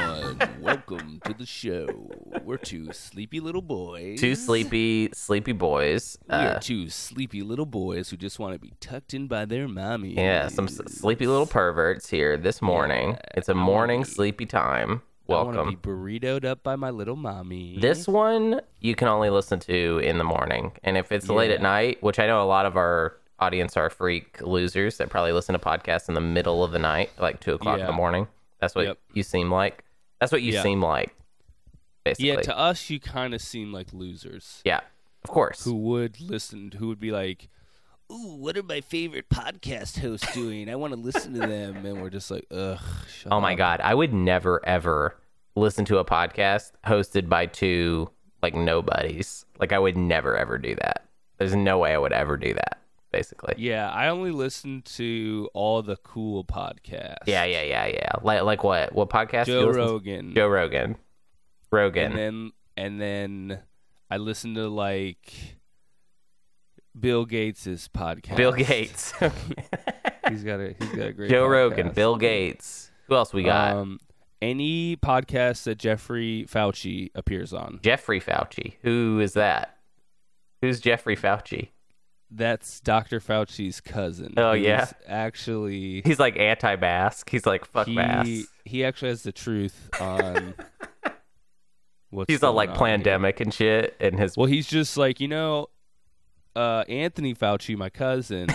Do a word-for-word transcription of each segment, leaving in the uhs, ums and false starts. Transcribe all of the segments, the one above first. everyone. Welcome to the show. We're two sleepy little boys. Two sleepy, sleepy boys. We uh, are two sleepy little boys who just want to be tucked in by their mommy. Yeah, some s- sleepy little perverts here this morning. Yeah, it's a morning mommy. Sleepy time. Welcome. I want to be burritoed up by my little mommy. This one you can only listen to in the morning. And if it's yeah. late at night, which I know a lot of our audience are freak losers that probably listen to podcasts in the middle of the night, like two o'clock yeah. in the morning. That's what yep. you seem like. That's what you yeah. seem like, basically. Yeah, to us, you kind of seem like losers. Yeah, of course. Who would listen, who would be like, ooh, what are my favorite podcast hosts doing? I want to listen to them. And we're just like, ugh, shut Oh, up. My God. I would never, ever listen to a podcast hosted by two, like, nobodies. Like, I would never, ever do that. There's no way I would ever do that. Basically, yeah. I only listen to all the cool podcasts. Yeah, yeah, yeah, yeah. Like, like what? What podcast? Joe Rogan. Joe Rogan. Rogan. And then, and then, I listen to like Bill Gates's podcast. Bill Gates. he's got a he's got a great. Joe podcast. Rogan. Bill Gates. Who else we got? Um, any podcast that Jeffrey Fauci appears on. Jeffrey Fauci. Who is that? Who's Jeffrey Fauci? That's Doctor Fauci's cousin. Oh, he's yeah. Actually, he's like anti-mask. He's like, fuck he, masks. He actually has the truth on what's He's all like pandemic here. And shit. And his. Well, he's just like, you know, uh, Anthony Fauci, my cousin,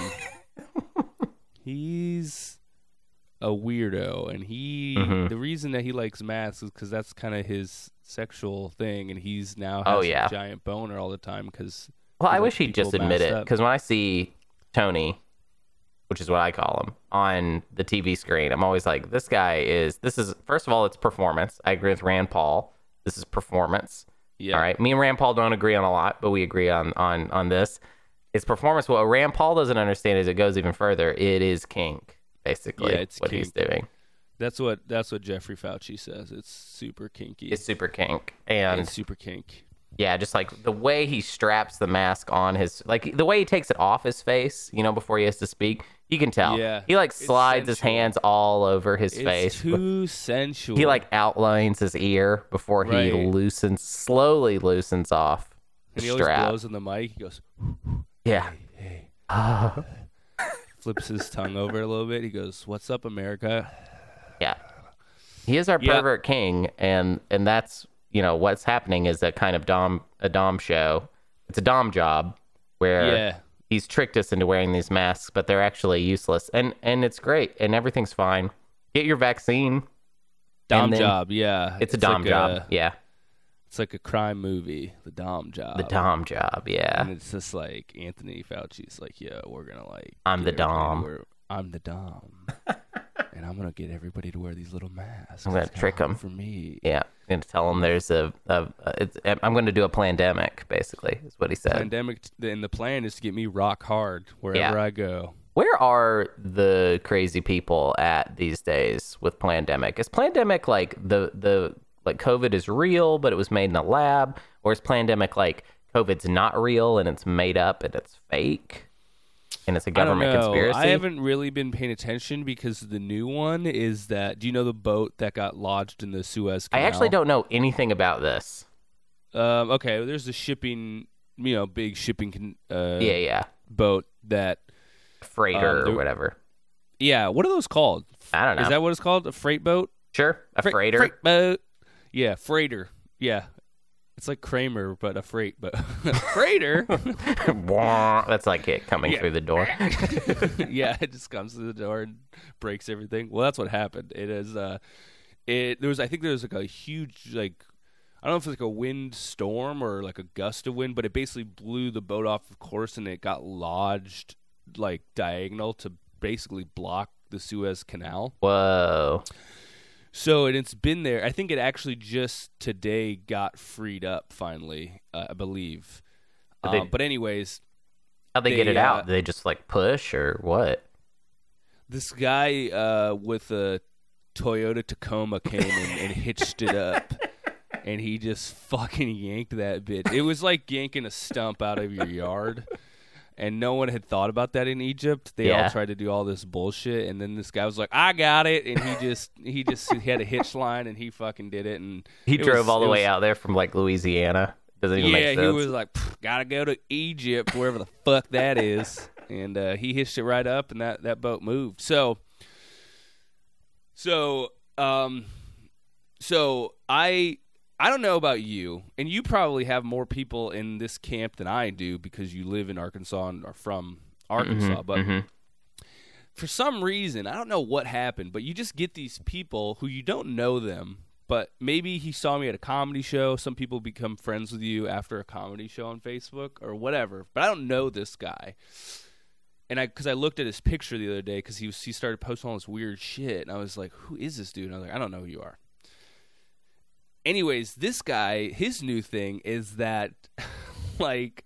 he's a weirdo. And he, mm-hmm. the reason that he likes masks is because that's kind of his sexual thing. And he's now has oh, yeah. a giant boner all the time because. Well, I wish he'd just admit it, because when I see Tony, which is what I call him, on the T V screen, I'm always like, this guy is, this is, first of all, it's performance. I agree with Rand Paul. This is performance. Yeah. All right. Me and Rand Paul don't agree on a lot, but we agree on, on, on this. It's performance. What Rand Paul doesn't understand is it goes even further. It is kink, basically, yeah, it's what kink. He's doing. That's what, that's what Jeffrey Fauci says. It's super kinky. It's super kink. And it's super kink. Yeah, just like the way he straps the mask on his, like the way he takes it off his face, you know, before he has to speak, you can tell. Yeah, he like slides his hands all over his it's face. It's too sensual. He like outlines his ear before right. he loosens, slowly loosens off the and he strap. Always blows on the mic. He goes, yeah. Hey, hey. Flips his tongue over a little bit. He goes, what's up, America? Yeah. He is our yeah. pervert king, and and that's. You know what's happening is a kind of dom a dom show. It's a dom job where yeah. he's tricked us into wearing these masks, but they're actually useless. And and it's great, and everything's fine. Get your vaccine. Dom job, yeah. It's, it's a dom like job, a, yeah. It's like a crime movie, the dom job. The dom job, yeah. And it's just like Anthony Fauci's like, yeah, we're gonna like. I'm the dom. I'm the dom. And I'm going to get everybody to wear these little masks. I'm going to trick them. For me. Yeah. I'm going to tell them there's a... a, a it's, I'm going to do a pandemic, basically, is what he said. Pandemic, and the plan is to get me rock hard wherever yeah. I go. Where are the crazy people at these days with pandemic? Is pandemic like the... the like COVID is real, but it was made in a lab? Or is pandemic like COVID's not real and it's made up and it's fake? And it's a government I don't know. Conspiracy. I haven't really been paying attention because the new one is that. Do you know the boat that got lodged in the Suez Canal? I actually don't know anything about this. Um, okay, well, there's a shipping, you know, big shipping. Uh, yeah, yeah. Boat that freighter um, or whatever. Yeah, what are those called? I don't know. Is that what it's called? A freight boat? Sure, a Fre- freighter. Freight boat. Yeah, freighter. Yeah. It's like Kramer, but a freight, but freighter. That's like it coming yeah. through the door. yeah, it just comes through the door and breaks everything. Well, that's what happened. It is. Uh, it there was. I think there was like a huge like. I don't know if it's like a wind storm or like a gust of wind, but it basically blew the boat off of course, and it got lodged like diagonal to basically block the Suez Canal. Whoa. So and it's been there. I think it actually just today got freed up finally, uh, I believe. But, they, um, but anyways, how they, they get it uh, out? Do they just like push or what? This guy uh, with a Toyota Tacoma came in and hitched it up, and he just fucking yanked that bitch. It was like yanking a stump out of your yard. And no one had thought about that in Egypt. They yeah. all tried to do all this bullshit, and then this guy was like, "I got it," and he just he just he had a hitch line, and he fucking did it. And he drove was, all the way was, out there from like Louisiana. Doesn't even yeah, make sense. Yeah, he was like, "Gotta go to Egypt, wherever the fuck that is," and uh, he hitched it right up, and that, that boat moved. So, so, um, so I. I don't know about you, and you probably have more people in this camp than I do because you live in Arkansas and are from Arkansas, mm-hmm, but mm-hmm. for some reason, I don't know what happened, but you just get these people who you don't know them, but maybe he saw me at a comedy show. Some people become friends with you after a comedy show on Facebook or whatever, but I don't know this guy. And I, because I looked at his picture the other day because he was, he started posting all this weird shit, and I was like, who is this dude? And I was like, I don't know who you are. Anyways, this guy, his new thing is that, like,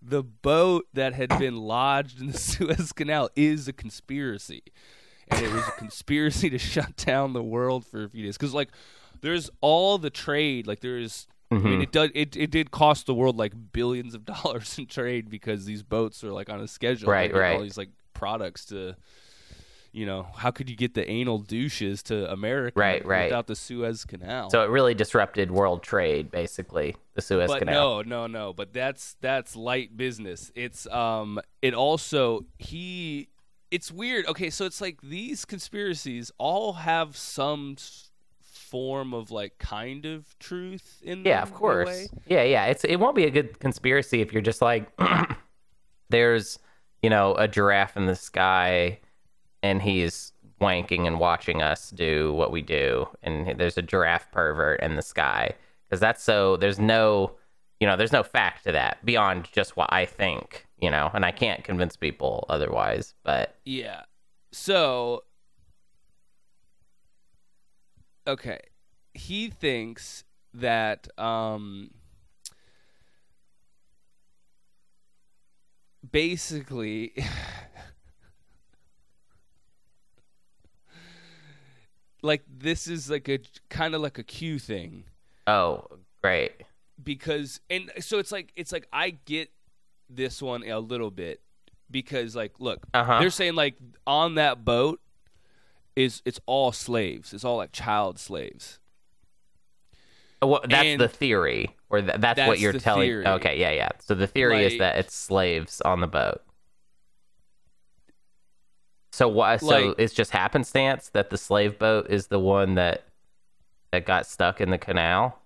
the boat that had been lodged in the Suez Canal is a conspiracy. And it was a conspiracy to shut down the world for a few days. Because, like, there's all the trade. Like, there is, mm-hmm. I mean, it, does, it, it did cost the world, like, billions of dollars in trade because these boats are, like, on a schedule. Right, right. All these, like, products to... You know, how could you get the anal douches to America right, right. without the Suez Canal? So it really disrupted world trade, basically, the Suez but Canal. But no, no, no. But that's that's light business. It's um, it also he, it's weird. Okay, so it's like these conspiracies all have some form of like kind of truth in them. Yeah, of course. Way. Yeah, yeah. It's it won't be a good conspiracy if you're just like, there's you know a giraffe in the sky. And he's wanking and watching us do what we do. And there's a giraffe pervert in the sky. Because that's so, there's no, you know, there's no fact to that beyond just what I think, you know. And I can't convince people otherwise, but. Yeah. So, okay. He thinks that, um, basically... Like, this is, like, a kind of like a Q thing. Oh, great. Because, and so it's like, it's like I get this one a little bit because, like, look, uh-huh. they're saying, like, on that boat is, it's all slaves. It's all, like, child slaves. Well, that's and the theory, or th- that's, that's what you're the telling. Theory. Okay, yeah, yeah. So the theory like, is that it's slaves on the boat. So why? So like, it's just happenstance that the slave boat is the one that that got stuck in the canal.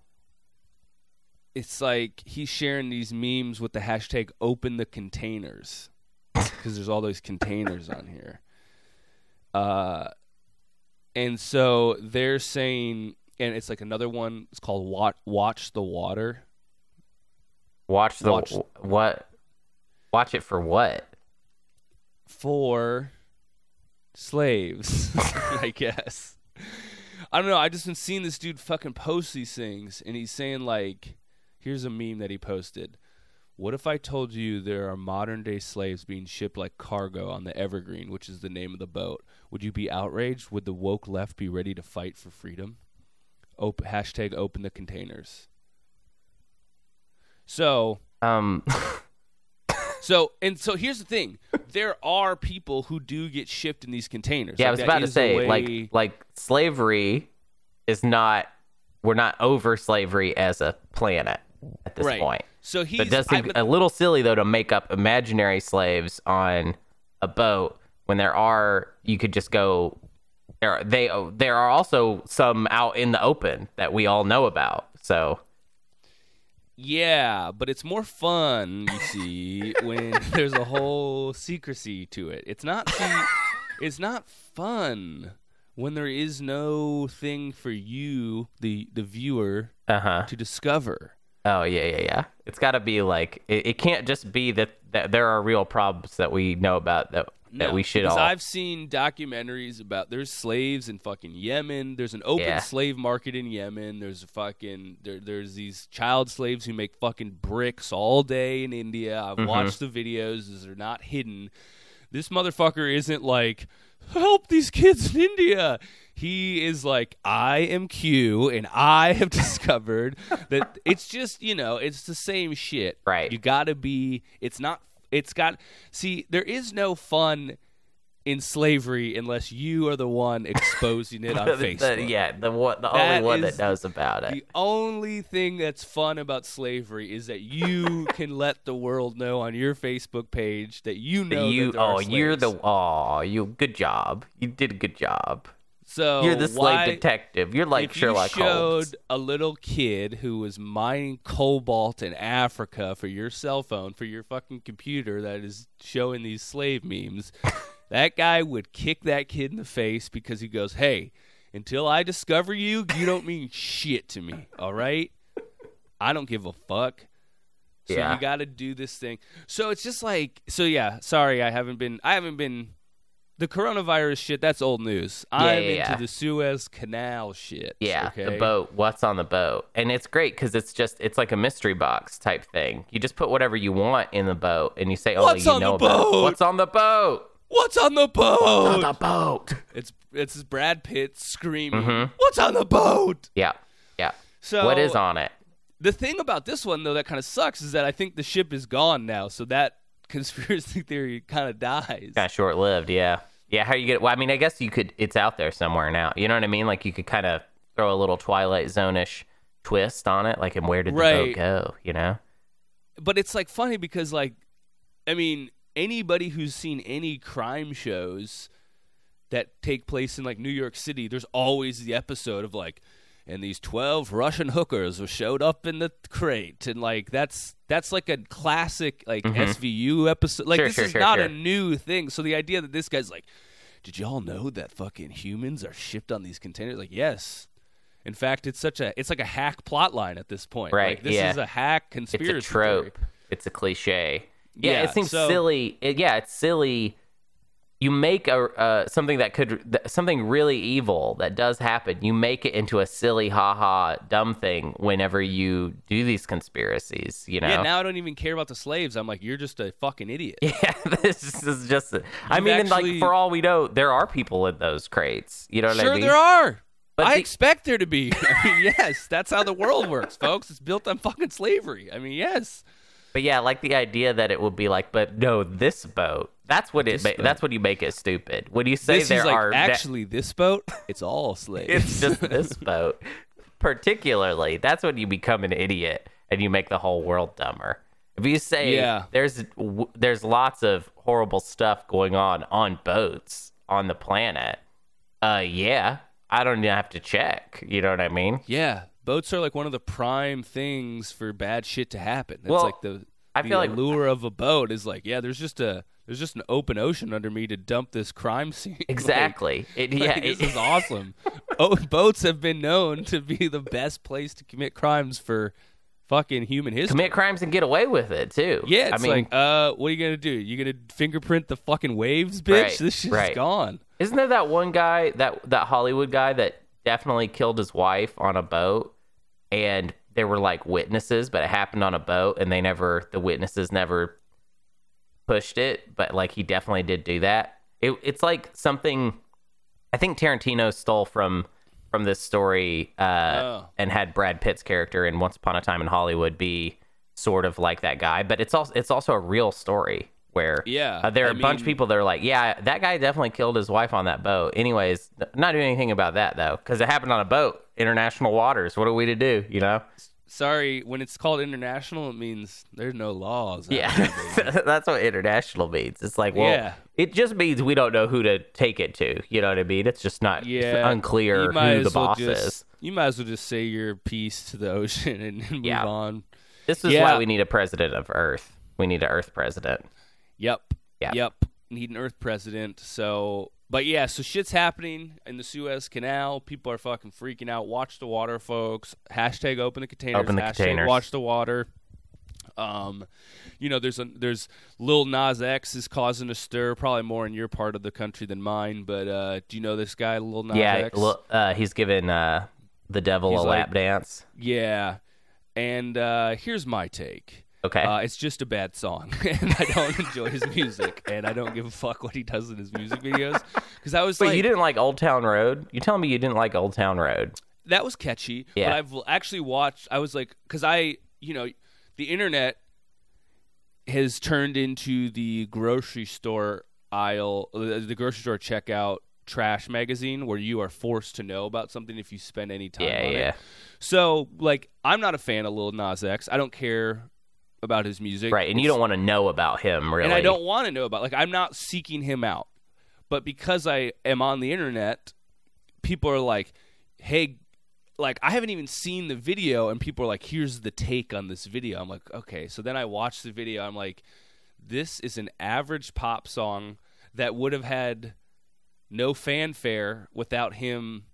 It's like he's sharing these memes with the hashtag "Open the containers" because there's all those containers on here. Uh, and so they're saying, and it's like another one. It's called "Watch, watch the water." Watch the watch, what? Watch it for what? For slaves, I guess. I don't know. I've just been seeing this dude fucking post these things, and he's saying, like, here's a meme that he posted. What if I told you there are modern-day slaves being shipped like cargo on the Evergreen, which is the name of the boat? Would you be outraged? Would the woke left be ready to fight for freedom? Op- hashtag open the containers. So... um. So, and so here's the thing. There are people who do get shipped in these containers. Yeah, like I was about to say, way... like, like slavery is not, we're not over slavery as a planet at this right. point. So he's, so it does seem I, a little silly, though, to make up imaginary slaves on a boat when there are, you could just go, there are, they, there are also some out in the open that we all know about, so... Yeah, but it's more fun, you see, when there's a whole secrecy to it. It's not see, it's not fun when there is no thing for you, the the viewer, uh-huh. to discover. Oh, yeah, yeah, yeah. It's got to be like, it, it can't just be that, that there are real problems that we know about that, no, that we should all... I've seen documentaries about, there's slaves in fucking Yemen. There's an open yeah. slave market in Yemen. There's a fucking, there, there's these child slaves who make fucking bricks all day in India. I've mm-hmm. watched the videos. They're not hidden. This motherfucker isn't like, help these kids in India. He is like, I am Q, and I have discovered that it's just, you know, it's the same shit. Right. You got to be, it's not, It's got – see, there is no fun in slavery unless you are the one exposing it on the, Facebook. The, yeah, the, one, the only one that knows about it. The only thing that's fun about slavery is that you can let the world know on your Facebook page that you know you, that there oh, are slaves. You're the – oh, you good job. You did a good job. So you're the slave why, detective. You're like if Sherlock you showed Holmes. Showed a little kid who was mining cobalt in Africa for your cell phone, for your fucking computer that is showing these slave memes. That guy would kick that kid in the face because he goes, "Hey, until I discover you, you don't mean shit to me. All right? I don't give a fuck." So yeah. You got to do this thing. So it's just like, so yeah. Sorry, I haven't been. I haven't been. The coronavirus shit, that's old news. Yeah, I'm yeah, into yeah. the Suez Canal shit. Yeah, okay? The boat, what's on the boat. And it's great because it's just, it's like a mystery box type thing. You just put whatever you want in the boat and you say, oh, you know about it. What's on the boat? What's on the boat? What's on the boat? It's it's Brad Pitt screaming, mm-hmm. What's on the boat? Yeah, yeah. So what is on it? The thing about this one, though, that kind of sucks is that I think the ship is gone now, so that conspiracy theory kind of dies. Kind of short-lived, yeah. Yeah, how you get? Well, I mean, I guess you could. It's out there somewhere now. You know what I mean? Like you could kind of throw a little Twilight Zone-ish twist on it. Like, and where did right. the boat go? You know. But it's like funny because, like, I mean, anybody who's seen any crime shows that take place in like New York City, there's always the episode of like, and these twelve Russian hookers who showed up in the crate, and like that's that's like a classic like mm-hmm. S V U episode. Like sure, this sure, is sure, not sure. a new thing. So the idea that this guy's like, did y'all know that fucking humans are shipped on these containers? Like yes, in fact, it's such a it's like a hack plot line at this point. Right? Like, this yeah. is a hack conspiracy. It's a trope. Theory. It's a cliche. Yeah, yeah it seems so, silly. It, yeah, it's silly. You make a uh, something that could th- something really evil that does happen. You make it into a silly, haha, dumb thing whenever you do these conspiracies. You know. Yeah. Now I don't even care about the slaves. I'm like, you're just a fucking idiot. Yeah. This is just. A, I mean, actually, like for all we know, there are people in those crates. You know what sure I mean? Sure, there are. But I the, expect there to be. I mean, yes, that's how the world works, folks. It's built on fucking slavery. I mean, yes. But yeah, like the idea that it would be like, but no, this boat. That's what it. Ma- that's when you make it stupid. When you say this there is like, are actually na- this boat, it's all slaves. It's just this boat, particularly. That's when you become an idiot and you make the whole world dumber. If you say yeah. there's w- there's lots of horrible stuff going on on boats on the planet, uh, yeah, I don't even have to check. You know what I mean? Yeah. Boats are like one of the prime things for bad shit to happen. It's well, like the, I the feel allure like, of a boat is like, yeah, there's just a there's just an open ocean under me to dump this crime scene. Exactly. Like, it, yeah, like, it, this is awesome. Oh, boats have been known to be the best place to commit crimes for fucking human history. Commit crimes and get away with it too. Yeah, it's I mean, like, uh, what are you gonna do? You gonna fingerprint the fucking waves, bitch? Right, this shit's right. gone. Isn't there that one guy that that Hollywood guy that definitely killed his wife on a boat? And there were like witnesses, but it happened on a boat, and they never, the witnesses never pushed it. But like he definitely did do that. It, it's like something I think Tarantino stole from from this story uh, oh. and had Brad Pitt's character in Once Upon a Time in Hollywood be sort of like that guy. But it's also it's also a real story where yeah, uh, there are I a mean, bunch of people that are like, yeah, that guy definitely killed his wife on that boat. Anyways, not doing anything about that though, because it happened on a boat. International waters. What are we to do? You know. Sorry, when it's called international, it means there's no laws. Yeah, that's what international means. It's like, well, yeah. it just means we don't know who to take it to. You know what I mean? It's just not yeah. unclear who the boss just, is. You might as well just say your piece to the ocean and move yeah. on. This is yeah. why we need a president of Earth. We need an Earth president. Yep. Yeah. Yep. Need an Earth president. So. But yeah, so shit's happening in the Suez Canal. People are fucking freaking out. Watch the water, folks. Hashtag open the containers. Open the Hashtag containers. Watch the water. Um, you know, there's a, there's Lil Nas X is causing a stir. Probably more in your part of the country than mine. But uh, do you know this guy, Lil Nas yeah, X? Yeah, uh, he's giving uh, the devil he's a like, lap dance. Yeah, and uh, here's my take. Okay. Uh, it's just a bad song, and I don't enjoy his music, and I don't give a fuck what he does in his music videos. Because I was Wait, like, you didn't like Old Town Road? You're telling me you didn't like Old Town Road? That was catchy. Yeah. But I've actually watched. I was like, because I, you know, the internet has turned into the grocery store aisle, the grocery store checkout trash magazine, where you are forced to know about something if you spend any time yeah, on yeah. it. So, like, I'm not a fan of Lil Nas X. I don't care about his music. Right, and it's, you don't want to know about him, really. And I don't want to know about, like, I'm not seeking him out. But because I am on the internet, people are like, hey, like, I haven't even seen the video, and people are like, here's the take on this video. I'm like, okay. So then I watch the video. I'm like, this is an average pop song that would have had no fanfare without him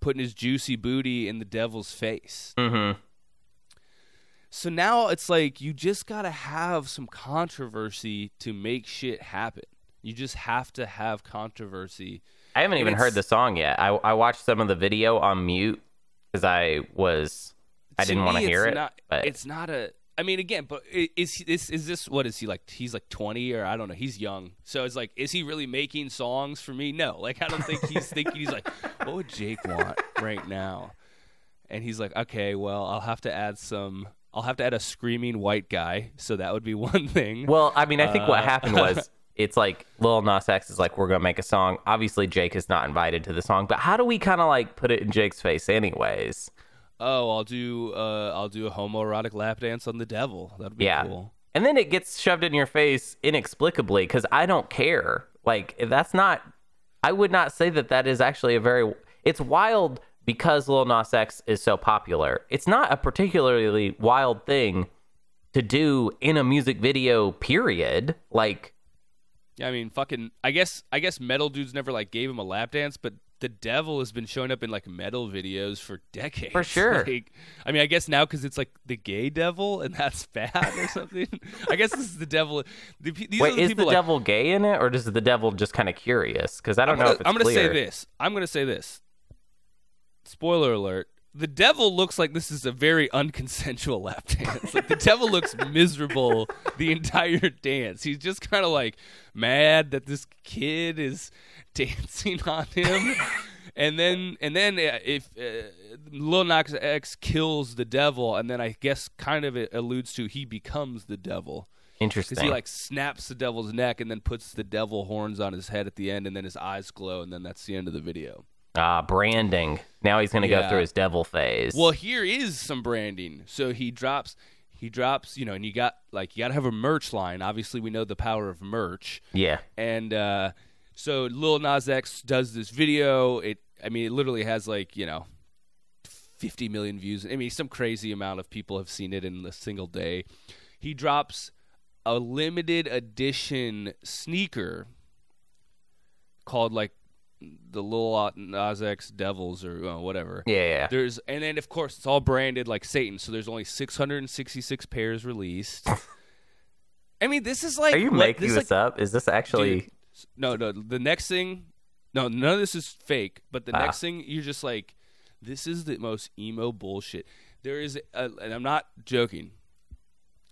putting his juicy booty in the devil's face. Mm-hmm. So now it's like you just got to have some controversy to make shit happen. You just have to have controversy. I haven't even heard the song yet. I, I watched some of the video on mute because I was, I didn't want to hear it. Not, but. It's not a, I mean, again, but is, is, is this, what is he like? He's like twenty or I don't know. He's young. So it's like, is he really making songs for me? No. Like, I don't think he's thinking, he's like, what would Jake want right now? And he's like, okay, well, I'll have to add some, I'll have to add a screaming white guy. So that would be one thing. Well, I mean, I think uh, what happened was, it's like Lil Nas X is like, we're going to make a song. Obviously, Jake is not invited to the song, but how do we kind of like put it in Jake's face anyways? Oh, I'll do uh, I'll do a homoerotic lap dance on the devil. That'd be yeah. cool. And then it gets shoved in your face inexplicably because I don't care. Like, that's not, I would not say that that is actually a very, it's wild because Lil Nas X is so popular. It's not a particularly wild thing to do in a music video, period. Like, yeah, I mean, fucking, I guess I guess metal dudes never, like, gave him a lap dance, but the devil has been showing up in, like, metal videos for decades. For sure. Like, I mean, I guess now because it's, like, the gay devil, and that's bad or something. I guess this is the devil. The, these Wait, are the is people, the like, devil gay in it, or is the devil just kind of curious? Because I don't gonna, know if it's I'm gonna clear. I'm going to say this. I'm going to say this. Spoiler alert. The devil looks like this is a very unconsensual lap dance. Like, the devil looks miserable the entire dance. He's just kind of like mad that this kid is dancing on him. And then, and then if uh, Lil Nas X kills the devil, and then I guess kind of it alludes to he becomes the devil. Interesting. Because he like snaps the devil's neck and then puts the devil horns on his head at the end, and then his eyes glow, and then that's the end of the video. Ah, uh, branding. Now he's going to yeah. go through his devil phase. Well, here is some branding. So he drops, he drops, you know, and you got, like, you got to have a merch line. Obviously, we know the power of merch. Yeah. And uh, so Lil Nas X does this video. It, I mean, it literally has, like, you know, fifty million views. I mean, some crazy amount of people have seen it in a single day. He drops a limited edition sneaker called, like, the Lil Nas X Devils or uh, whatever. Yeah, yeah. There's, and then, of course, it's all branded like Satan, so there's only six hundred sixty-six pairs released. I mean, this is like... Are you what, making this, this like, up? Is this actually... Dude, no, no. The next thing... No, none of this is fake, but the ah. next thing, you're just like, this is the most emo bullshit. There is... A, and I'm not joking.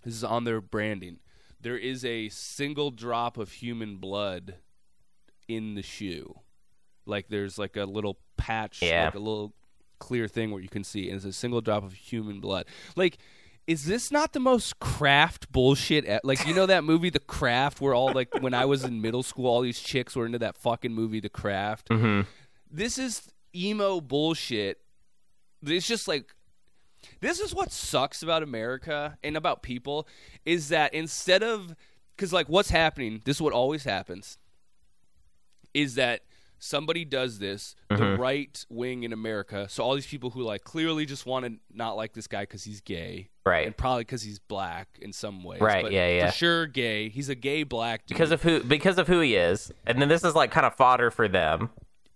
This is on their branding. There is a single drop of human blood in the shoe. Like, there's, like, a little patch, yeah. like, a little clear thing where you can see, and it's a single drop of human blood. Like, is this not the most Kraft bullshit? At, like, you know that movie, The Kraft, where all, like, when I was in middle school, all these chicks were into that fucking movie, The Kraft? Mm-hmm. This is emo bullshit. It's just, like, this is what sucks about America and about people, is that instead of, because, like, what's happening, this is what always happens, is that somebody does this, the mm-hmm. right wing in America. So all these people who like clearly just want to not like this guy because he's gay, right? And probably because he's black in some ways, right? But yeah, yeah. For sure, gay. He's a gay black dude because of who because of who he is. And then this is like kind of fodder for them,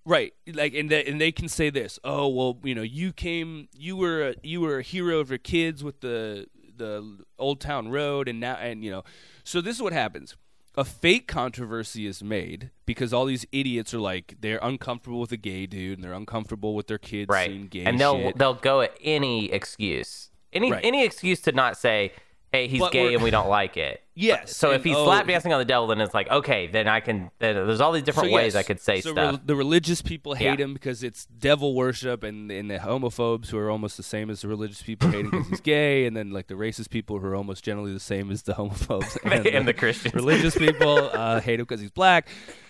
right? Like, and they, and they can say this. Oh well, you know, you came, you were a, you were a hero of your kids with the the Old Town Road, and now and you know. So this is what happens. A fake controversy is made because all these idiots are like, they're uncomfortable with a gay dude and they're uncomfortable with their kids right. seeing gay shit. And they'll, shit. they'll go at any excuse. Any right. any excuse to not say, hey, he's but gay and we don't like it. Yes. So if he's oh, slap-dancing on the devil, then it's like, okay, then I can then there's all these different so ways yes. I could say so stuff. Re- the religious people hate yeah. him because it's devil worship, and, and the homophobes who are almost the same as the religious people hate him because he's gay, and then like the racist people who are almost generally the same as the homophobes and, and the, the Christians. Religious people uh, hate him because he's black.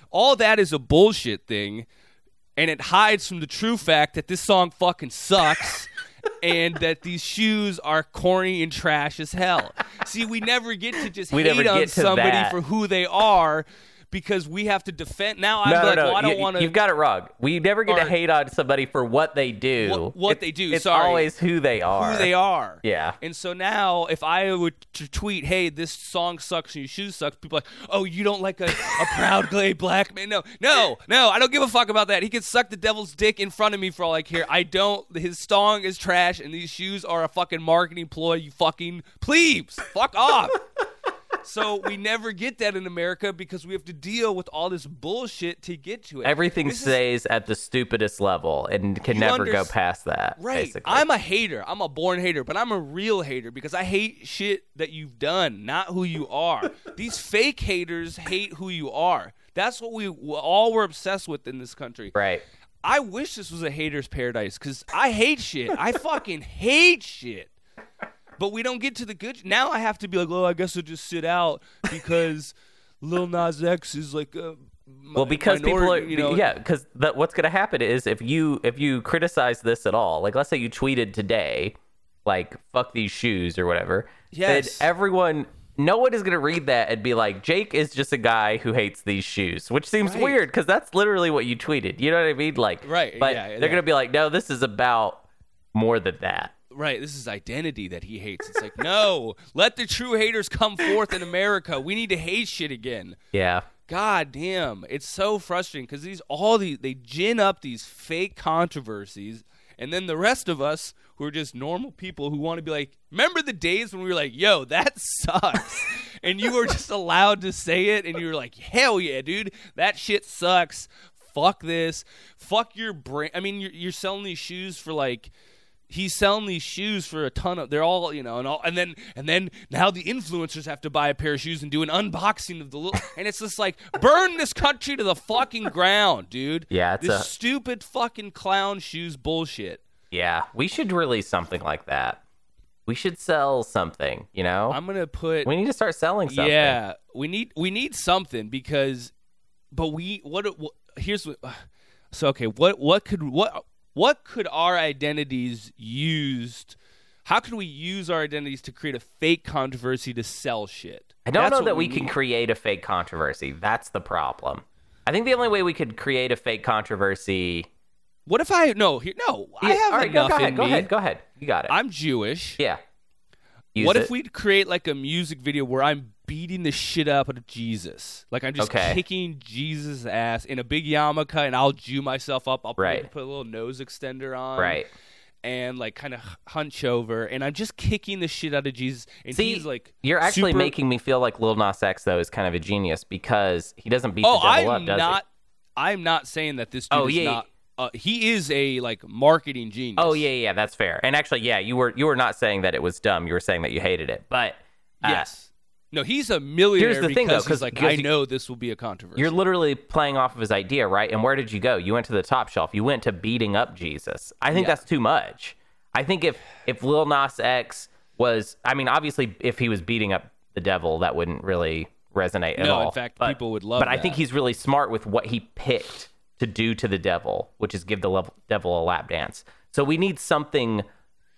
All that is a bullshit thing, and it hides from the true fact that this song fucking sucks. And that these shoes are corny and trash as hell. See, we never get to just we hate on somebody that. for who they are because we have to defend. Now I'm no, like, no, well, I don't you, want to. You've got it wrong. We never get are, to hate on somebody for what they do. What, what it's, they do. It's sorry. always who they are. Who they are. Yeah. And so now if I would t- tweet, hey, this song sucks and your shoes suck, people are like, oh, you don't like a, a proud gay black man. No, no, no, I don't give a fuck about that. He can suck the devil's dick in front of me for all I care. I don't. His song is trash and these shoes are a fucking marketing ploy, you fucking plebes. Fuck off. So we never get that in America because we have to deal with all this bullshit to get to it. Everything this stays is, at the stupidest level and can never under- go past that. Right. Basically. I'm a hater. I'm a born hater, but I'm a real hater because I hate shit that you've done, not who you are. These fake haters hate who you are. That's what we all were obsessed with in this country. Right. I wish this was a hater's paradise because I hate shit. I fucking hate shit. But we don't get to the good. Now I have to be like, oh, I guess I'll just sit out because Lil Nas X is like a mi- well, because minority, people are, you know? Yeah, because what's going to happen is if you if you criticize this at all, like let's say you tweeted today, like fuck these shoes or whatever, yes. then everyone, no one is going to read that and be like, Jake is just a guy who hates these shoes, which seems right. weird because that's literally what you tweeted. You know what I mean? Like, right? But yeah, they're yeah. going to be like, no, this is about more than that. Right, this is identity that he hates. It's like, no, let the true haters come forth in America. We need to hate shit again. Yeah. God damn. It's so frustrating because these all these they gin up these fake controversies, and then the rest of us who are just normal people who want to be like, remember the days when we were like, yo, that sucks. And you were just allowed to say it, and you were like, hell yeah, dude, that shit sucks. Fuck this. Fuck your brand. I mean, you're, you're selling these shoes for like – he's selling these shoes for a ton of, they're all, you know, and all, and then, and then now the influencers have to buy a pair of shoes and do an unboxing of the little, and it's just like, burn this country to the fucking ground, dude. Yeah. It's this a, stupid fucking clown shoes bullshit. Yeah. We should release something like that. We should sell something, you know? I'm going to put. We need to start selling something. Yeah. We need, we need something because, but we, what, what here's what, so, okay, what, what could, what, What could our identities used? How could we use our identities to create a fake controversy to sell shit? I don't That's know that we, we can create a fake controversy. That's the problem. I think the only way we could create a fake controversy. What if I no here no yeah, I have all right, enough go, go in ahead, me. Go ahead. Go ahead. You got it. I'm Jewish. Yeah. Use what it. If we'd create like a music video where I'm beating the shit up out of Jesus. Like, I'm just okay. kicking Jesus' ass in a big yarmulke, and I'll Jew myself up. I'll right. put a little nose extender on. Right. And, like, kind of hunch over, and I'm just kicking the shit out of Jesus. And See, he's like, you're actually super... making me feel like Lil Nas X, though, is kind of a genius because he doesn't beat oh, the devil I'm up, does not, he? I'm not saying that this dude oh, is yeah, not... Uh, he is a like marketing genius. Oh, yeah, yeah, that's fair. And actually, yeah, you were you were not saying that it was dumb. You were saying that you hated it, but... Uh, yes. No, he's a millionaire. Here's the thing, though, because like, I know this will be a controversy. You're literally playing off of his idea, right? And where did you go? You went to the top shelf. You went to beating up Jesus. I think yeah. that's too much. I think if, if Lil Nas X was... I mean, obviously, if he was beating up the devil, that wouldn't really resonate at no, all. No, in fact, but, people would love but that. But I think he's really smart with what he picked to do to the devil, which is give the level, devil a lap dance. So we need something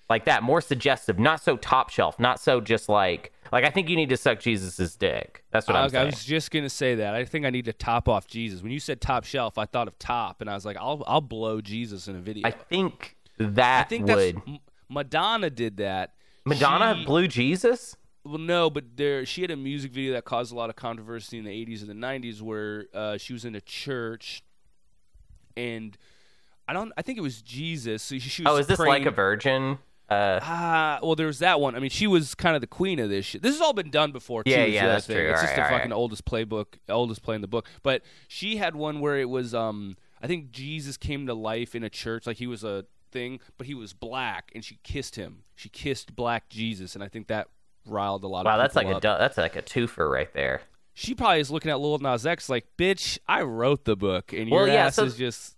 like that, more suggestive, not so top shelf, not so just like... Like, I think you need to suck Jesus' dick. That's what I'm okay, saying. I was just going to say that. I think I need to top off Jesus. When you said top shelf, I thought of top, and I was like, I'll I'll blow Jesus in a video. I think that I think would. Madonna did that. Madonna she, blew Jesus? Well, no, but there she had a music video that caused a lot of controversy in the eighties and the nineties where uh, she was in a church, and I don't. I think it was Jesus. So she, she was oh, is this praying. Like a virgin? Ah, uh, uh, well, there was that one. I mean, she was kind of the queen of this shit. This has all been done before, too. Yeah, yeah, that's thing. True. It's all just right, the fucking right. oldest playbook, oldest play in the book. But she had one where it was, um, I think Jesus came to life in a church, like he was a thing, but he was black, and she kissed him. She kissed black Jesus, and I think that riled a lot wow, of people that's like up. Wow, that's like a twofer right there. She probably is looking at Lil Nas X like, bitch, I wrote the book, and well, your yeah, ass so, is just...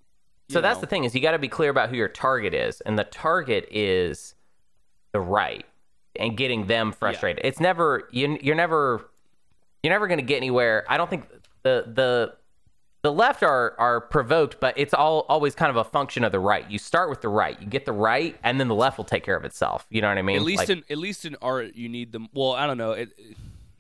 So know. That's the thing, is you got to be clear about who your target is, and the target is the right, and getting them frustrated. Yeah. It's never... You, you're never... You're never going to get anywhere. I don't think the the the left are are provoked, but it's all always kind of a function of the right. You start with the right, you get the right, and then the left will take care of itself. You know what I mean? At least like, in at least in art, you need them. Well, I don't know. It, it,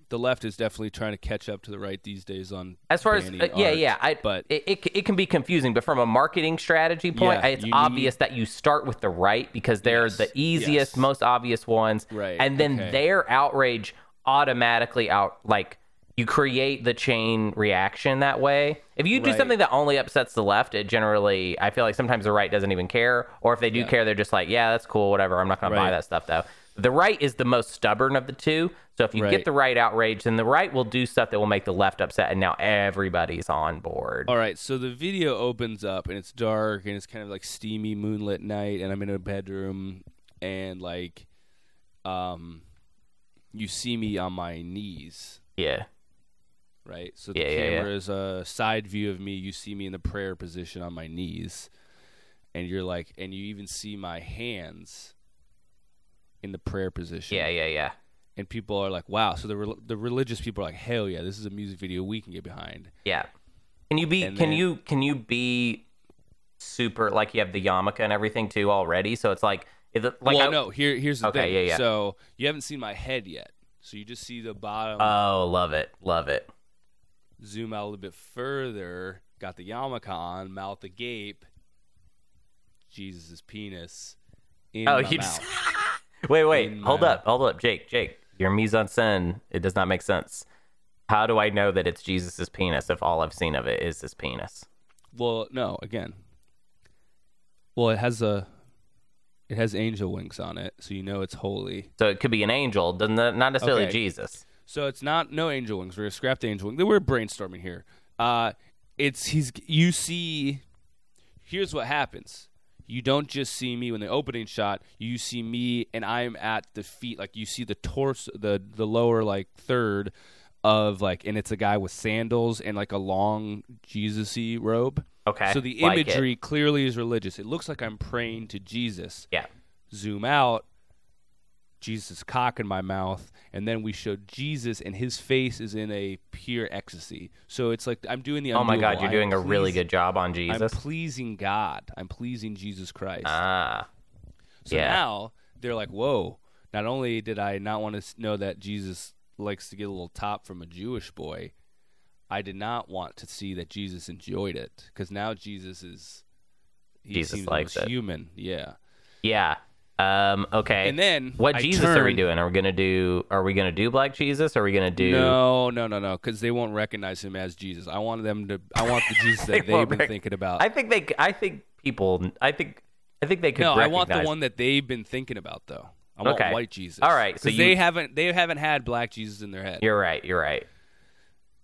the left is definitely trying to catch up to the right these days on as far as uh, yeah, art, yeah. I, but it, it it can be confusing, but from a marketing strategy point, yeah, it's obvious need... that you start with the right because they're yes, the easiest, yes. most obvious ones, right? And then okay. their outrage automatically out like. You create the chain reaction that way. If you do right. something that only upsets the left, it generally, I feel like sometimes the right doesn't even care. Or if they do yeah. care, they're just like, yeah, that's cool, whatever. I'm not going right. to buy that stuff, though. The right is the most stubborn of the two. So if you right. get the right outraged, then the right will do stuff that will make the left upset. And now everybody's on board. All right. So the video opens up and it's dark and it's kind of like steamy moonlit night. And I'm in a bedroom and like, um, you see me on my knees. Yeah. Right, so the yeah, camera yeah, yeah. is a side view of me. You see me in the prayer position on my knees, and you're like, and you even see my hands in the prayer position. Yeah, yeah, yeah. And people are like, "Wow!" So the re- the religious people are like, "Hell yeah, this is a music video we can get behind." Yeah. Can you be? And can then, you? Can you be super like you have the yarmulke and everything too already? So it's like, is it, like well, I, no. Here, here's the okay, thing. Yeah, yeah. So you haven't seen my head yet, so you just see the bottom. Oh, love it, love it. Zoom out a little bit further, got the yarmulke on, mouth agape, Jesus' penis in oh, my you mouth. Just... wait, wait, in hold my... up, hold up, Jake, Jake, your mise-en-scène, it does not make sense. How do I know that it's Jesus' penis if all I've seen of it is his penis? Well, no, again. Well, it has a, it has angel wings on it, so you know it's holy. So it could be an angel, not necessarily okay. Jesus. So it's not no angel wings. We're gonna scrap the angel wings. We're brainstorming here. Uh, it's he's. You see, here's what happens. You don't just see me when the opening shot. You see me, and I'm at the feet. Like you see the torso, the the lower like third of like, and it's a guy with sandals and like a long Jesus-y robe. Okay. So the imagery like clearly is religious. It looks like I'm praying to Jesus. Yeah. Zoom out. Jesus' cock in my mouth, and then we showed Jesus, and his face is in a pure ecstasy. So it's like I'm doing the undoable. Oh my God, you're I'm doing pleasing, a really good job on Jesus. I'm pleasing God. I'm pleasing Jesus Christ. Ah, so yeah. now they're like, whoa, not only did I not want to know that Jesus likes to get a little top from a Jewish boy, I did not want to see that Jesus enjoyed it, because now Jesus is he Jesus seems likes it. Human. Yeah. Yeah. Um, okay. And then what I Jesus turn, are we doing? Are we gonna do? Are we gonna do Black Jesus? Are we gonna do? No, no, no, no. Because they won't recognize him as Jesus. I want them to. I want the Jesus they that they've been rec- thinking about. I think they. I think people. I think. I think they could. No, recognize. I want the one that they've been thinking about though. I want okay. white Jesus. All right. So you, they haven't. They haven't had Black Jesus in their head. You're right. You're right.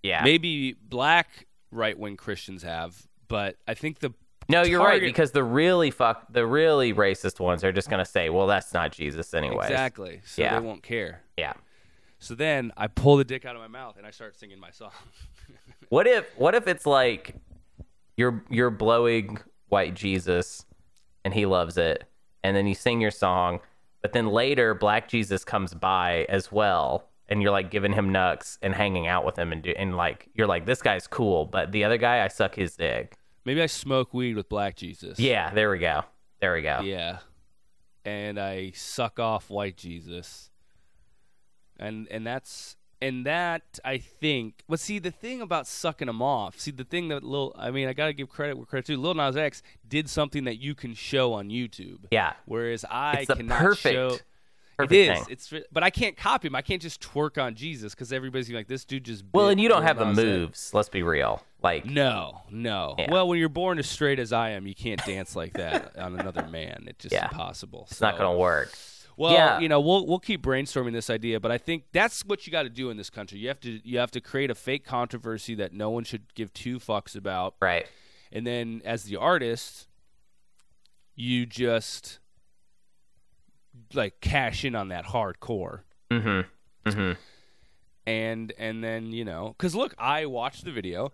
Yeah. Maybe Black right wing Christians have, but I think the. No, you're target. Right, because the really fuck, the really racist ones are just going to say, well, that's not Jesus anyway. Exactly. So yeah. they won't care. Yeah. So then I pull the dick out of my mouth and I start singing my song. What if what if it's like you're you're blowing white Jesus and he loves it, and then you sing your song, but then later Black Jesus comes by as well, and you're like giving him nucks and hanging out with him and do, and like you're like, this guy's cool, but the other guy, I suck his dick. Maybe I smoke weed with Black Jesus. Yeah, there we go. There we go. Yeah. And I suck off white Jesus. And and that's and that I think but see the thing about sucking him off, see the thing that Lil I mean I gotta give credit where credit to Lil Nas X did something that you can show on YouTube. Yeah. Whereas I it's the cannot perfect, show perfect it is. Thing. It's but I can't copy him. I can't just twerk on Jesus because everybody's like this dude just Well and you don't Lil have Nas the moves, X. Let's be real. Like no, no. Yeah. Well, when you're born as straight as I am, you can't dance like that on another man. It's just yeah. impossible. It's so, not going to work. Well, yeah. you know, we'll we'll keep brainstorming this idea, but I think that's what you got to do in this country. You have to you have to create a fake controversy that no one should give two fucks about. Right. And then as the artist, you just like cash in on that hardcore. Mm-hmm. Mm-hmm. And and then, you know, because look, I watched the video,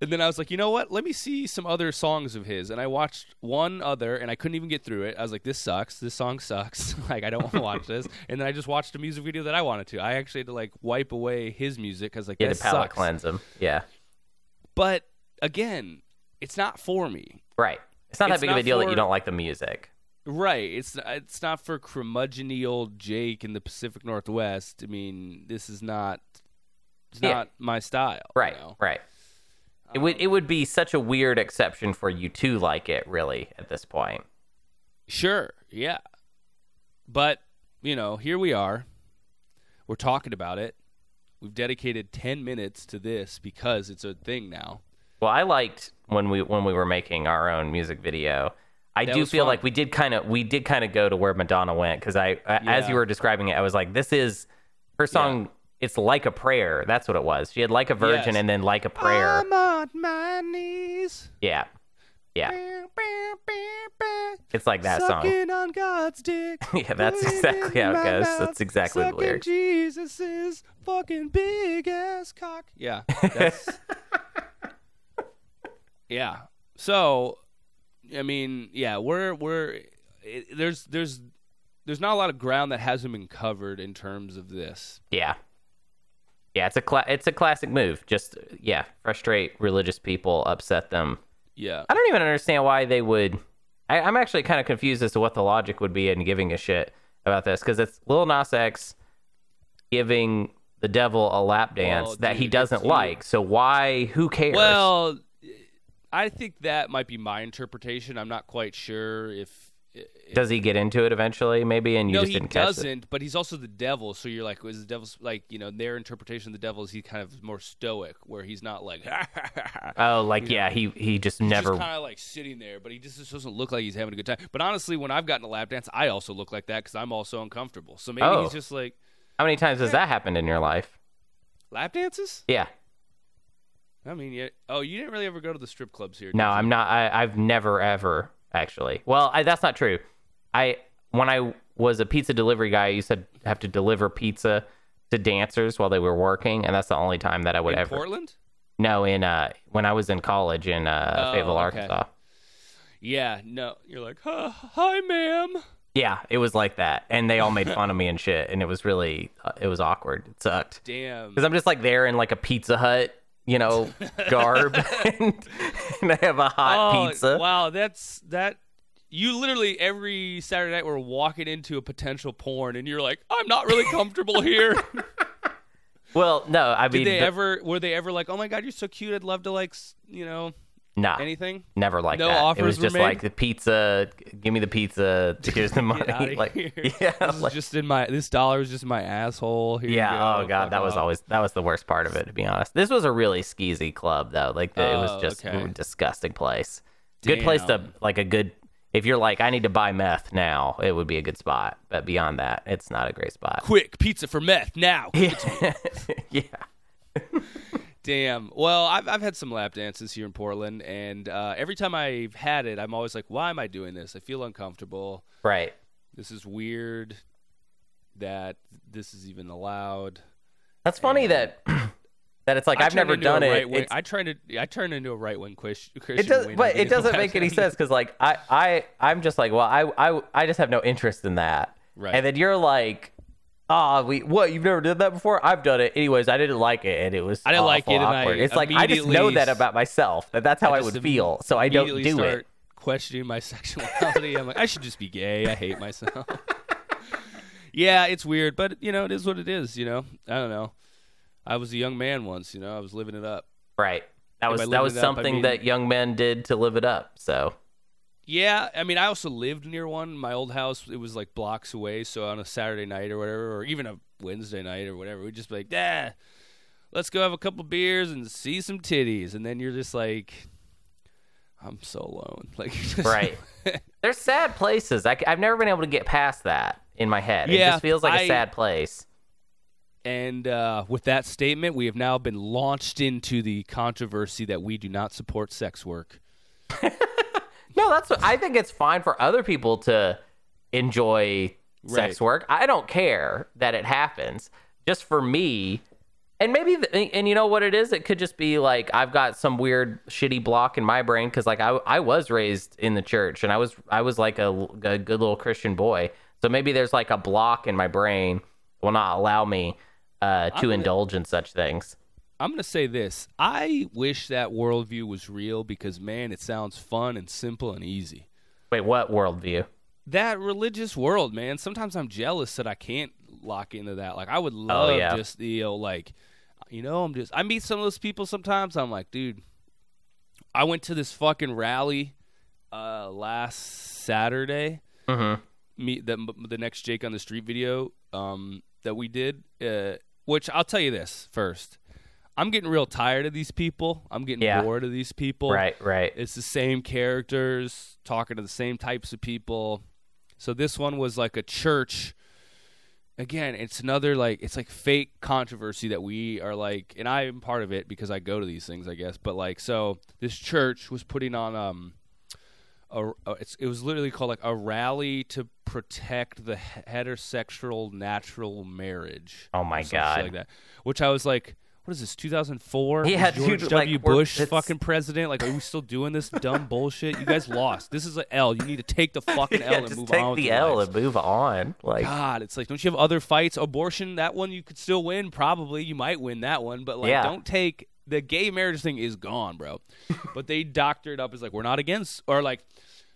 and then I was like, you know what? Let me see some other songs of his. And I watched one other, and I couldn't even get through it. I was like, this sucks. This song sucks. Like, I don't want to watch this. And then I just watched a music video that I wanted to. I actually had to, like, wipe away his music because, like, yeah, that sucks. Yeah, to palate cleanse him. Yeah. But, again, it's not for me. Right. It's not it's that big not of a deal for... that you don't like the music. Right. It's it's not for curmudgeony old Jake in the Pacific Northwest. I mean, this is not it's yeah. not my style. Right, you know? Right. Um, it would it would be such a weird exception for you to like it, really, at this point. Sure, yeah. But, you know, here we are. We're talking about it. We've dedicated ten minutes to this because it's a thing now. Well, I liked when we when we were making our own music video. I that do feel fun. Like we did kind of we did kind of go to where Madonna went, because I, I yeah. as you were describing it, I was like, this is her song. Yeah. It's Like a Prayer. That's what it was. She had Like a Virgin yes. and then Like a Prayer. I'm on my knees. Yeah, yeah. Bear, bear, bear, bear. It's like that sucking song. On God's dick. Yeah, that's exactly how it goes. Mouth, that's exactly the lyrics. Jesus's fucking big ass cock. Yeah. That's... yeah. So. I mean, yeah, we're we're it, there's there's there's not a lot of ground that hasn't been covered in terms of this. Yeah, yeah, it's a cla- it's a classic move. Just yeah, frustrate religious people, upset them. Yeah, I don't even understand why they would. I, I'm actually kind of confused as to what the logic would be in giving a shit about this, because it's Lil Nas X giving the devil a lap dance well, that dude, he doesn't like. So why? Who cares? Well. I think that might be my interpretation. I'm not quite sure if, if does he get into it eventually, maybe, and you no, just didn't catch it. No, he doesn't. But he's also the devil, so you're like, is the devil's like, you know, their interpretation of the devil is he kind of more stoic, where he's not like, oh, like yeah, know? he he just he's never kind of like sitting there, but he just, just doesn't look like he's having a good time. But honestly, when I've gotten a lap dance, I also look like that because I'm also uncomfortable. So maybe oh. he's just like, how many times has that happened in your life? Lap dances? Yeah. I mean, yeah. Oh, you didn't really ever go to the strip clubs here? No, you? I'm not. I, I've never ever actually. Well, I, that's not true. I when I was a pizza delivery guy, I used to have to deliver pizza to dancers while they were working, and that's the only time that I would in ever. Portland? No, in uh, when I was in college in uh, oh, Fayetteville, okay. Arkansas. Yeah. No, you're like, huh, hi, ma'am. Yeah, it was like that, and they all made fun of me and shit, and it was really, uh, it was awkward. It sucked. Damn. Because I'm just like there in like a Pizza Hut. You know, garb, and, and I have a hot oh, pizza. Wow, that's that. You literally every Saturday night we're walking into a potential porn, and you're like, I'm not really comfortable here. Well, no, I mean, did they the, ever were they ever like, oh my god, you're so cute, I'd love to like, you know, nah, anything? Never like no that. Offers it was just made? Like the pizza. Give me the pizza. Here's the money. Like, here. Yeah, this like, is just in my. This dollar is just my asshole. Here yeah. You go. Oh god, that was off. always that was the worst part of it. To be honest, this was a really skeezy club though. Like the, oh, it was just okay. a disgusting place. Damn. Good place to like a good. If you're like, I need to buy meth now, it would be a good spot. But beyond that, it's not a great spot. Quick pizza for meth now. Yeah. Yeah. Damn. Well, I've I've had some lap dances here in Portland, and uh, every time I've had it, I'm always like, why am I doing this? I feel uncomfortable. Right. This is weird that this is even allowed. That's funny and that that it's like I I've never done it. Right I turned to I turned into a right wing Christian. It doesn't, but it doesn't make any sense because like I I I'm just like well I I I just have no interest in that. Right. And then you're like. Ah, oh, we what? You've never done that before? I've done it. Anyways, I didn't like it, and it was I didn't awful, like it. And I it's like I just know that about myself that that's how I, I would feel, so I don't do start it. Questioning my sexuality, I'm like, I should just be gay. I hate myself. Yeah, it's weird, but you know, it is what it is. You know, I don't know. I was a young man once. You know, I was living it up. Right. That was that was something up, I mean, that young men did to live it up. So. Yeah, I mean, I also lived near one. My old house, it was like blocks away. So on a Saturday night or whatever, or even a Wednesday night or whatever, we'd just be like, "Dah, let's go have a couple beers and see some titties." And then you're just like, "I'm so alone." Like, just... right? There's sad places. I, I've never been able to get past that in my head. Yeah, it just feels like I, a sad place. And uh, with that statement, we have now been launched into the controversy that we do not support sex work. No, that's what I think it's fine for other people to enjoy right. sex work. I don't care that it happens. just for me. And maybe, the, and you know what it is? It could just be like, I've got some weird shitty block in my brain. Cause like I, I was raised in the church and I was, I was like a, a good little Christian boy. So maybe there's like a block in my brain that will not allow me uh, to gonna, indulge in such things. I'm going to say this. I wish that worldview was real because man, it sounds fun and simple and easy. Wait, what worldview? That religious world, man. Sometimes I'm jealous that I can't lock into that. Like I would love oh, yeah. just the, you know, like, You know, I'm just, I meet some of those people sometimes. I'm like, dude, I went to this fucking rally uh, last Saturday. Mm-hmm. Meet the, the next Jake on the Street video um, that we did, uh, which I'll tell you this first. I'm getting real tired of these people. I'm getting yeah. bored of these people. Right, right. It's the same characters talking to the same types of people. So this one was like a church. Again, it's another, like, it's, like, fake controversy that we are, like, and I am part of it because I go to these things, I guess, but, like, so this church was putting on, um, a, a it's, it was literally called, like, a rally to protect the heterosexual natural marriage. Oh, my God. Like that, which I was, like, what is this, two thousand four? Yeah, George dude, W. Like, Bush fucking president? Like, are we still doing this dumb bullshit? You guys lost. This is an L. You need to take the fucking L yeah, and move on. Just take the L lives. And move on. Like, God, it's like, don't you have other fights? Abortion, that one you could still win, probably. You might win that one. But, like, yeah. don't take – the gay marriage thing is gone, bro. But they doctored up as, like, we're not against – or, like,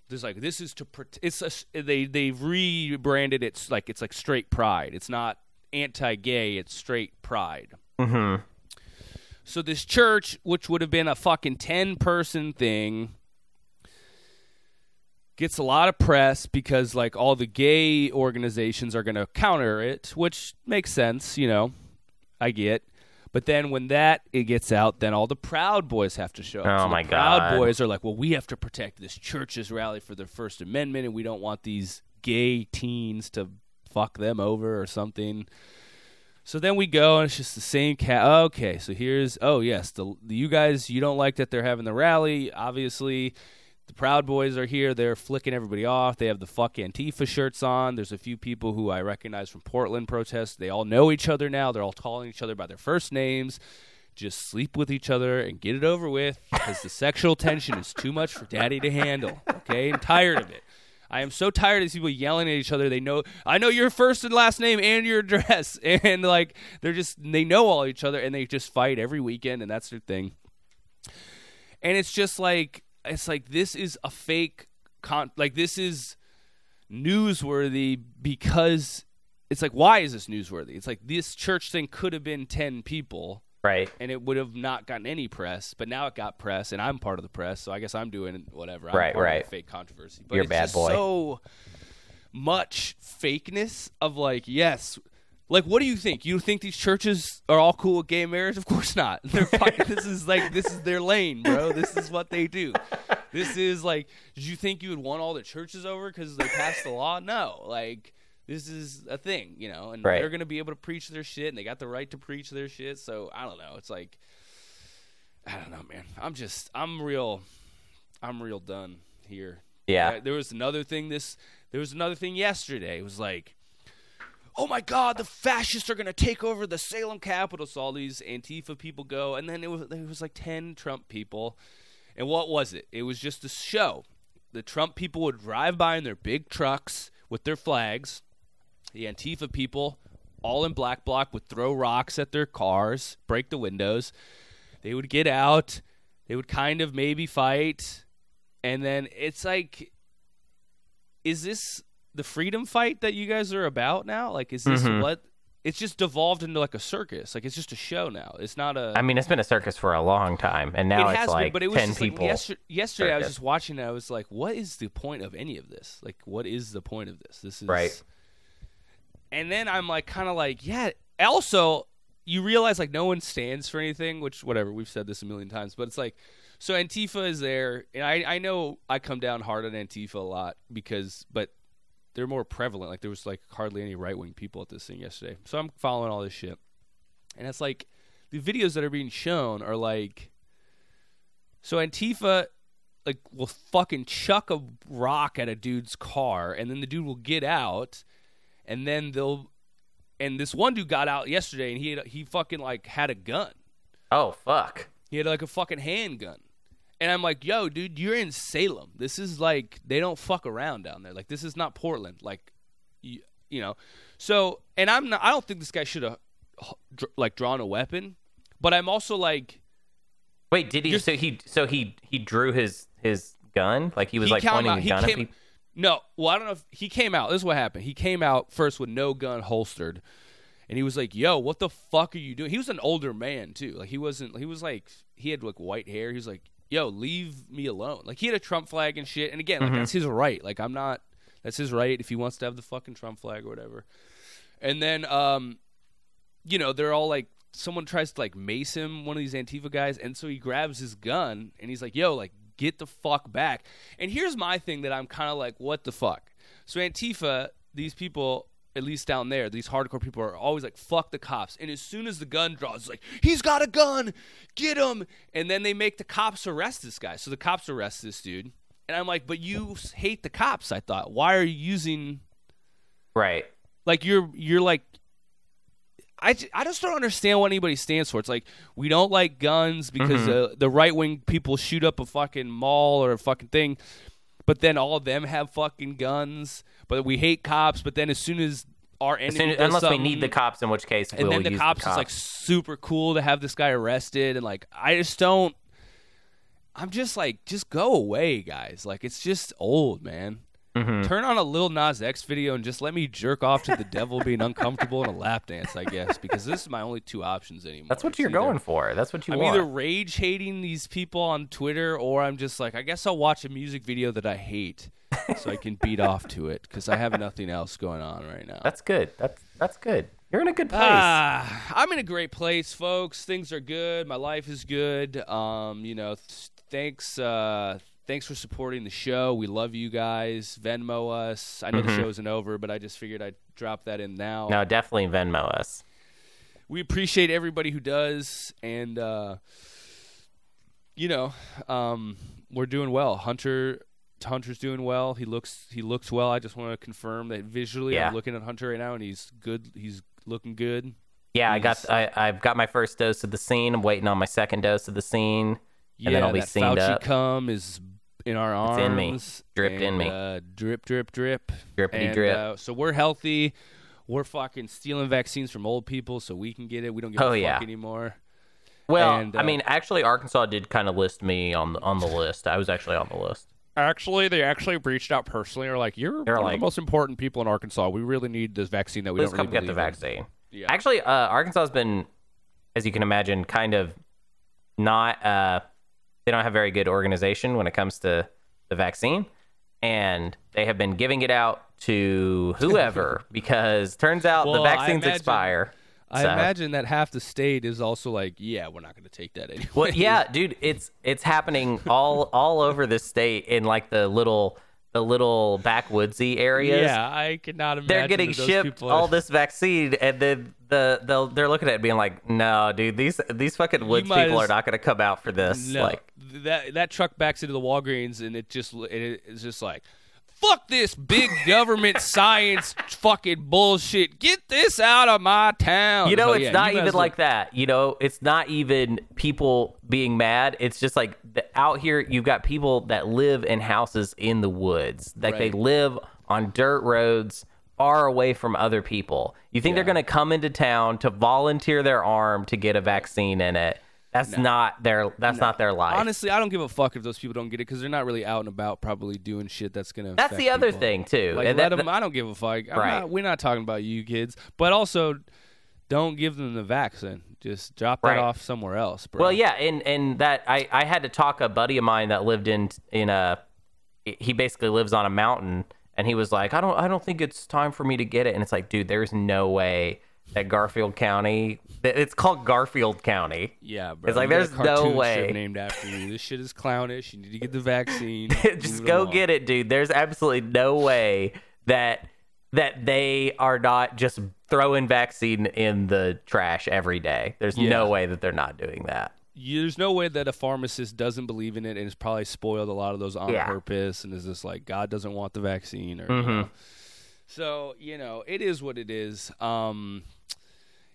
there's, like, this is to – It's a, they, they've rebranded it. Like, it's, like, straight pride. It's not anti-gay. It's straight pride. Mm-hmm. So this church, which would have been a fucking ten-person thing, gets a lot of press because, like, all the gay organizations are going to counter it, which makes sense, you know, I get. But then when that it gets out, then all the Proud Boys have to show up. Oh, so my God. The Proud Boys are like, well, we have to protect this church's rally for the First Amendment, and we don't want these gay teens to fuck them over or something. So then we go, and it's just the same cat. Okay, so here's, oh, yes, the, the you guys, you don't like that they're having the rally. Obviously, the Proud Boys are here. They're flicking everybody off. They have the fuck Antifa shirts on. There's a few people who I recognize from Portland protests. They all know each other now. They're all calling each other by their first names. Just sleep with each other and get it over with because the sexual tension is too much for daddy to handle. Okay, I'm tired of it. I am so tired of these people yelling at each other. They know, I know your first and last name and your address. And like, they're just, they know all each other and they just fight every weekend and that's their thing. And it's just like, it's like, this is a fake con, like this is newsworthy because it's like, why is this newsworthy? It's like this church thing could have been ten people. Right. And it would have not gotten any press, but now it got press, and I'm part of the press, so I guess I'm doing whatever. I'm right, part right. of the fake controversy. But you're it's bad just boy. So much fakeness of like, yes. Like, what do you think? You think these churches are all cool with gay marriage? Of course not. They're fucking, this is like, this is their lane, bro. This is what they do. This is like, did you think you would want all the churches over because they passed the law? No. Like, this is a thing, you know, and right. they're going to be able to preach their shit, and they got the right to preach their shit, so I don't know. It's like, I don't know, man. I'm just, I'm real, I'm real done here. Yeah. I, there was another thing this, there was another thing yesterday. It was like, oh, my God, the fascists are going to take over the Salem Capitol. So all these Antifa people go, and then it was, it was like ten Trump people, and what was it? It was just a show. The Trump people would drive by in their big trucks with their flags. The Antifa people, all in black block, would throw rocks at their cars, break the windows. They would get out. They would kind of maybe fight. And then it's like, is this the freedom fight that you guys are about now? Like, is this mm-hmm. what? It's just devolved into like a circus. Like, it's just a show now. It's not a. I mean, it's been a circus for a long time. And now it it's like been, but it was ten just people. Like yesterday, yesterday I was just watching and I was like, what is the point of any of this? Like, what is the point of this? This is. Right. And then I'm like, kind of like, yeah. Also, you realize like no one stands for anything, which whatever, we've said this a million times, but it's like, so Antifa is there, and I, I know I come down hard on Antifa a lot because, but they're more prevalent. Like there was like hardly any right wing people at this thing yesterday, so I'm following all this shit, and it's like the videos that are being shown are like, so Antifa like will fucking chuck a rock at a dude's car, and then the dude will get out. And then they'll And this one dude got out yesterday, and he had, he fucking like had a gun. Oh fuck! He had like a fucking handgun. And I'm like, yo, dude, you're in Salem. This is like, they don't fuck around down there. Like, this is not Portland. Like, you, you know. So, and I'm not, I don't think this guy should have like drawn a weapon. But I'm also like, wait, did he? Just, so he, so he, he drew his his gun. Like he was he like pointing out, a gun came, at people. No, well, I don't know if he came out. This is what happened. He came out first with no gun holstered, and he was like, "Yo, what the fuck are you doing?" He was an older man too. Like he wasn't. He was like, he had like white hair. He was like, "Yo, leave me alone." Like he had a Trump flag and shit. And again, like mm-hmm. that's his right. Like I'm not. That's his right if he wants to have the fucking Trump flag or whatever. And then, um, you know, they're all like, someone tries to like mace him, one of these Antifa guys, and so he grabs his gun and he's like, "Yo, like, get the fuck back." And here's my thing that I'm kind of like, what the fuck? So Antifa, these people, at least down there, these hardcore people are always like, fuck the cops. And as soon as the gun draws, it's like, he's got a gun, get him. And then they make the cops arrest this guy. So the cops arrest this dude. And I'm like, but you hate the cops, I thought. Why are you using... Right. Like, you're you're like... I, I just don't understand what anybody stands for. It's like, we don't like guns because mm-hmm. the, the right-wing people shoot up a fucking mall or a fucking thing, but then all of them have fucking guns, but we hate cops, but then as soon as our enemy as, does unless we need the cops, in which case we'll use the cops. And then the cops, the cops is like super cool to have this guy arrested, and like, I just don't... I'm just like, just go away, guys. Like, it's just old, man. Mm-hmm. Turn on a Lil Nas X video and just let me jerk off to the devil being uncomfortable in a lap dance, I guess, because this is my only two options anymore. That's what you're either, going for. That's what you I'm want. I'm either rage hating these people on Twitter, or I'm just like, I guess I'll watch a music video that I hate so I can beat off to it because I have nothing else going on right now. That's good. That's that's good. You're in a good place. Uh, I'm in a great place, folks. Things are good. My life is good. Um, you know, th- thanks. Uh, Thanks for supporting the show. We love you guys. Venmo us. I know mm-hmm. the show isn't over, but I just figured I'd drop that in now. No, definitely Venmo us. We appreciate everybody who does. And, uh, you know, um, we're doing well. Hunter, Hunter's doing well. He looks he looks well. I just want to confirm that visually yeah. I'm looking at Hunter right now, and he's good. He's looking good. Yeah, he's, I got, I, I've got my first dose of the scene. I'm waiting on my second dose of the scene. Yeah, and then I'll be that Fauci up. Cum is in our arms. It's in me. Dripped and, in me. Uh, drip, drip, drip. Drippity and, drip. Uh, so we're healthy. We're fucking stealing vaccines from old people so we can get it. We don't give oh, a fuck yeah. anymore. Well, and, uh, I mean, actually, Arkansas did kind of list me on, on the list. I was actually on the list. Actually, they actually reached out personally. They're like, you're They're one like, of the most important people in Arkansas. We really need this vaccine that we don't really believe in. Let's come get the vaccine. Yeah. Actually, uh, Arkansas has been, as you can imagine, kind of not... Uh, They don't have very good organization when it comes to the vaccine, and they have been giving it out to whoever because turns out well, the vaccines I imagine, expire. I so. imagine that half the state is also like, yeah, we're not going to take that anyway. Well, yeah, dude, it's it's happening all all over the state in like the little the little backwoodsy areas. Yeah, I cannot imagine. They're getting those shipped people are... all this vaccine, and then the the they're looking at it being like, no, dude, these these fucking woods people as... are not going to come out for this. No. Like. That that truck backs into the Walgreens, and it just it, it's just like, fuck this big government science fucking bullshit. Get this out of my town. You know, it's, like, it's yeah, not even look- like that. You know, it's not even people being mad. It's just like the, out here, you've got people that live in houses in the woods. Like right. They live on dirt roads far away from other people. You think yeah. they're going to come into town to volunteer their arm to get a vaccine in it? That's no. not their. That's no. not their life. Honestly, I don't give a fuck if those people don't get it because they're not really out and about, probably doing shit that's gonna. That's the other people. thing too. Like, and let that, them. I don't give a fuck. I'm right. not, we're not talking about you kids, but also, don't give them the vaccine. Just drop right. that off somewhere else, bro. Well, yeah, and and that I, I had to talk a buddy of mine that lived in in a. He basically lives on a mountain, and he was like, I don't I don't think it's time for me to get it, and it's like, dude, there's no way. At Garfield County, it's called Garfield County. Yeah, bro. It's like you there's no way named after you. This shit is clownish. You need to get the vaccine. Just go along. Get it, dude. There's absolutely no way that that they are not just throwing vaccine in the trash every day. There's yeah. no way that they're not doing that. You, there's no way that a pharmacist doesn't believe in it and has probably spoiled a lot of those on yeah. purpose and is just like God doesn't want the vaccine or. Mm-hmm. You know, So, you know, it is what it is. Um,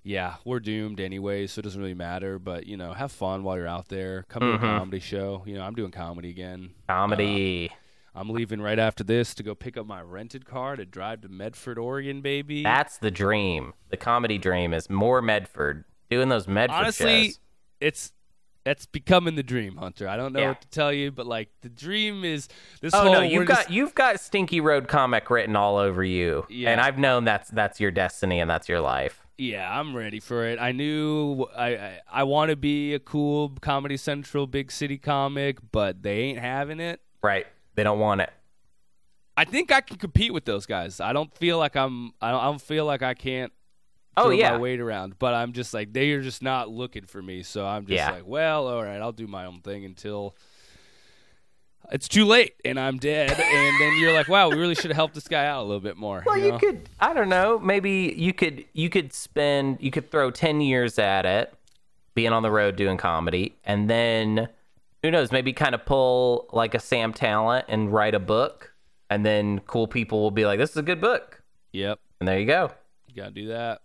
yeah, we're doomed anyway, so it doesn't really matter. But, you know, have fun while you're out there. Come mm-hmm. to a comedy show. You know, I'm doing comedy again. Comedy. Um, I'm leaving right after this to go pick up my rented car to drive to Medford, Oregon, baby. That's the dream. The comedy dream is more Medford. Doing those Medford Honestly, shows. it's... That's becoming the dream, Hunter. I don't know yeah. what to tell you, but like the dream is this. Oh whole, no, you've got just... you've got Stinky Road Comic written all over you, yeah. and I've known that's that's your destiny and that's your life. Yeah, I'm ready for it. I knew I I, I want to be a cool Comedy Central big city comic, but they ain't having it. Right, they don't want it. I think I can compete with those guys. I don't feel like I'm. I don't, I don't feel like I can't. Oh yeah, my weight around, but I'm just like they are just not looking for me. So I'm just yeah. like, well, all right, I'll do my own thing until it's too late and I'm dead. And then you're like, wow, we really should have helped this guy out a little bit more. Well, you, you know? could, I don't know, maybe you could, you could spend, you could throw ten years at it, being on the road doing comedy, and then who knows, maybe kind of pull like a Sam Talent and write a book, and then cool people will be like, this is a good book. Yep, and there you go. You gotta do that.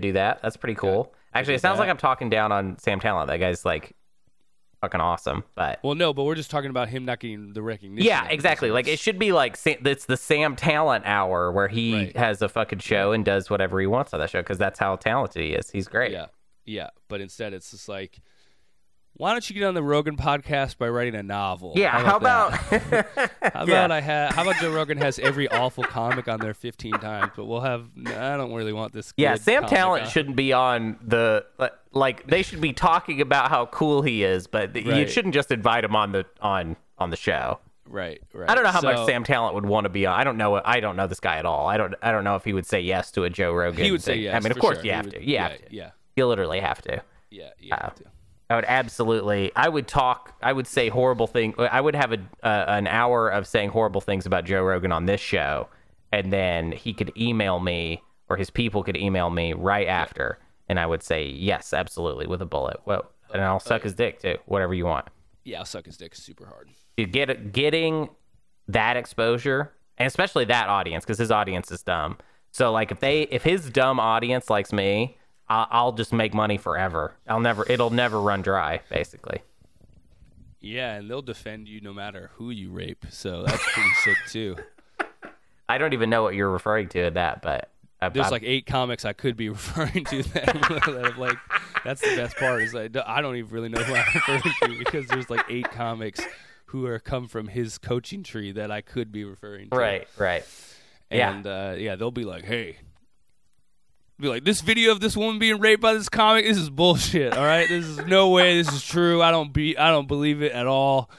do that that's pretty cool yeah, actually it sounds that. like I'm talking down on Sam Talent. That guy's like fucking awesome, but well no but we're just talking about him not getting the recognition. Yeah, exactly. Like it should be like it's the Sam Talent hour where he right. has a fucking show and does whatever he wants on that show because that's how talented he is. He's great. Yeah, yeah, but instead it's just like, why don't you get on the Rogan podcast by writing a novel? Yeah, how about how about, how about yeah. I have? How about Joe Rogan has every awful comic on there fifteen times, but we'll have. I don't really want this. Yeah, Sam Talent on. shouldn't be on the like. They should be talking about how cool he is, but right. you shouldn't just invite him on the on on the show. Right, right. I don't know how so, much Sam Talent would want to be on. I don't know. I don't know this guy at all. I don't. I don't know if he would say yes to a Joe Rogan. He would thing. say yes. I mean, of course sure. you have would, to. You yeah, have to. Yeah. You literally have to. Yeah. You have uh, to. I would absolutely, I would talk, I would say horrible things. I would have a, uh, an hour of saying horrible things about Joe Rogan on this show. And then he could email me or his people could email me right after. And I would say, yes, absolutely. With a bullet. Whoa. And I'll suck his dick too. Whatever you want. Yeah. I'll suck his dick super hard. Dude, get, getting that exposure and especially that audience, because his audience is dumb. So like if they, if his dumb audience likes me, I'll just make money forever. I'll never, it'll never run dry, basically. Yeah, and they'll defend you no matter who you rape. So that's pretty sick too. I don't even know what you're referring to in that, but I, there's I, like eight comics I could be referring to that, that I'm like, that's the best part is I don't, I don't even really know who I'm referring to because there's like eight comics who are come from his coaching tree that I could be referring to. Right, right. And yeah, uh, yeah they'll be like, hey. Be like, this video of this woman being raped by this comic, this is bullshit, all right? This is no way this is true. I don't be I don't believe it at all.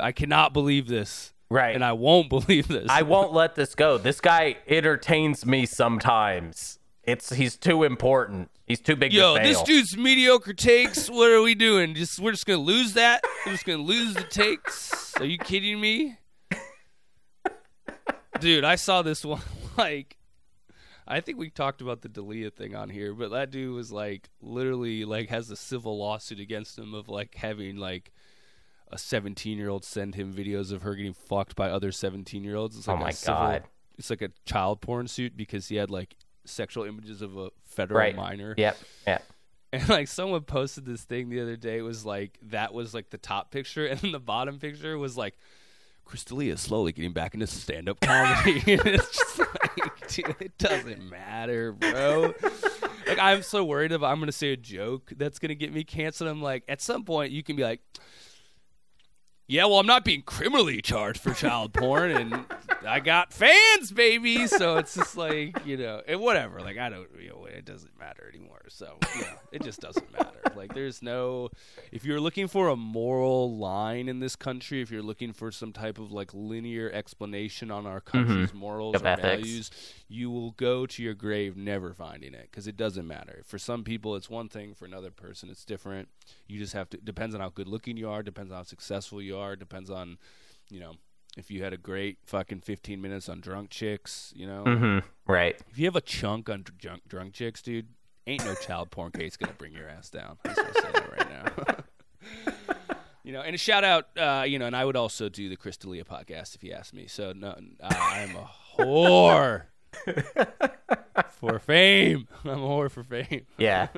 I cannot believe this. Right. And I won't believe this. I won't let this go. This guy entertains me sometimes. It's he's too important. He's too big Yo, to fail. Yo, this dude's mediocre takes. What are we doing? Just we're just gonna lose that? We're just gonna lose the takes? Are you kidding me? Dude, I saw this one like I think we talked about the D'Elia thing on here, but that dude was like literally like has a civil lawsuit against him of like having like a seventeen-year-old send him videos of her getting fucked by other seventeen-year-olds. It's like oh my a civil, god! It's like a child porn suit because he had like sexual images of a federal right. minor. Yep. Yeah. And like someone posted this thing the other day. It was like that was like the top picture, and then the bottom picture was like Chris D'Elia slowly getting back into stand-up comedy. It's just like, dude, it doesn't matter, bro. Like, I'm so worried if I'm going to say a joke that's going to get me canceled. I'm like, at some point, you can be like, yeah, well, I'm not being criminally charged for child porn, and I got fans, baby. So it's just like, you know, and whatever. Like, I don't, you know, it doesn't matter anymore. So, you know, it just doesn't matter. Like, there's no, if you're looking for a moral line in this country, if you're looking for some type of, like, linear explanation on our country's mm-hmm. morals or values, you will go to your grave never finding it because it doesn't matter. For some people, it's one thing. For another person, it's different. You just have to, depends on how good looking you are, depends on how successful you are. Are depends on, you know, if you had a great fucking fifteen minutes on drunk chicks, you know, mm-hmm. right? If you have a chunk on dr- drunk drunk chicks, dude, ain't no child porn case gonna bring your ass down. I'm just gonna say that right now. You know, and a shout out, uh, you know, and I would also do the Chris D'Elia podcast if you asked me. So no, uh, I'm a whore. For fame. I'm a whore for fame. Yeah.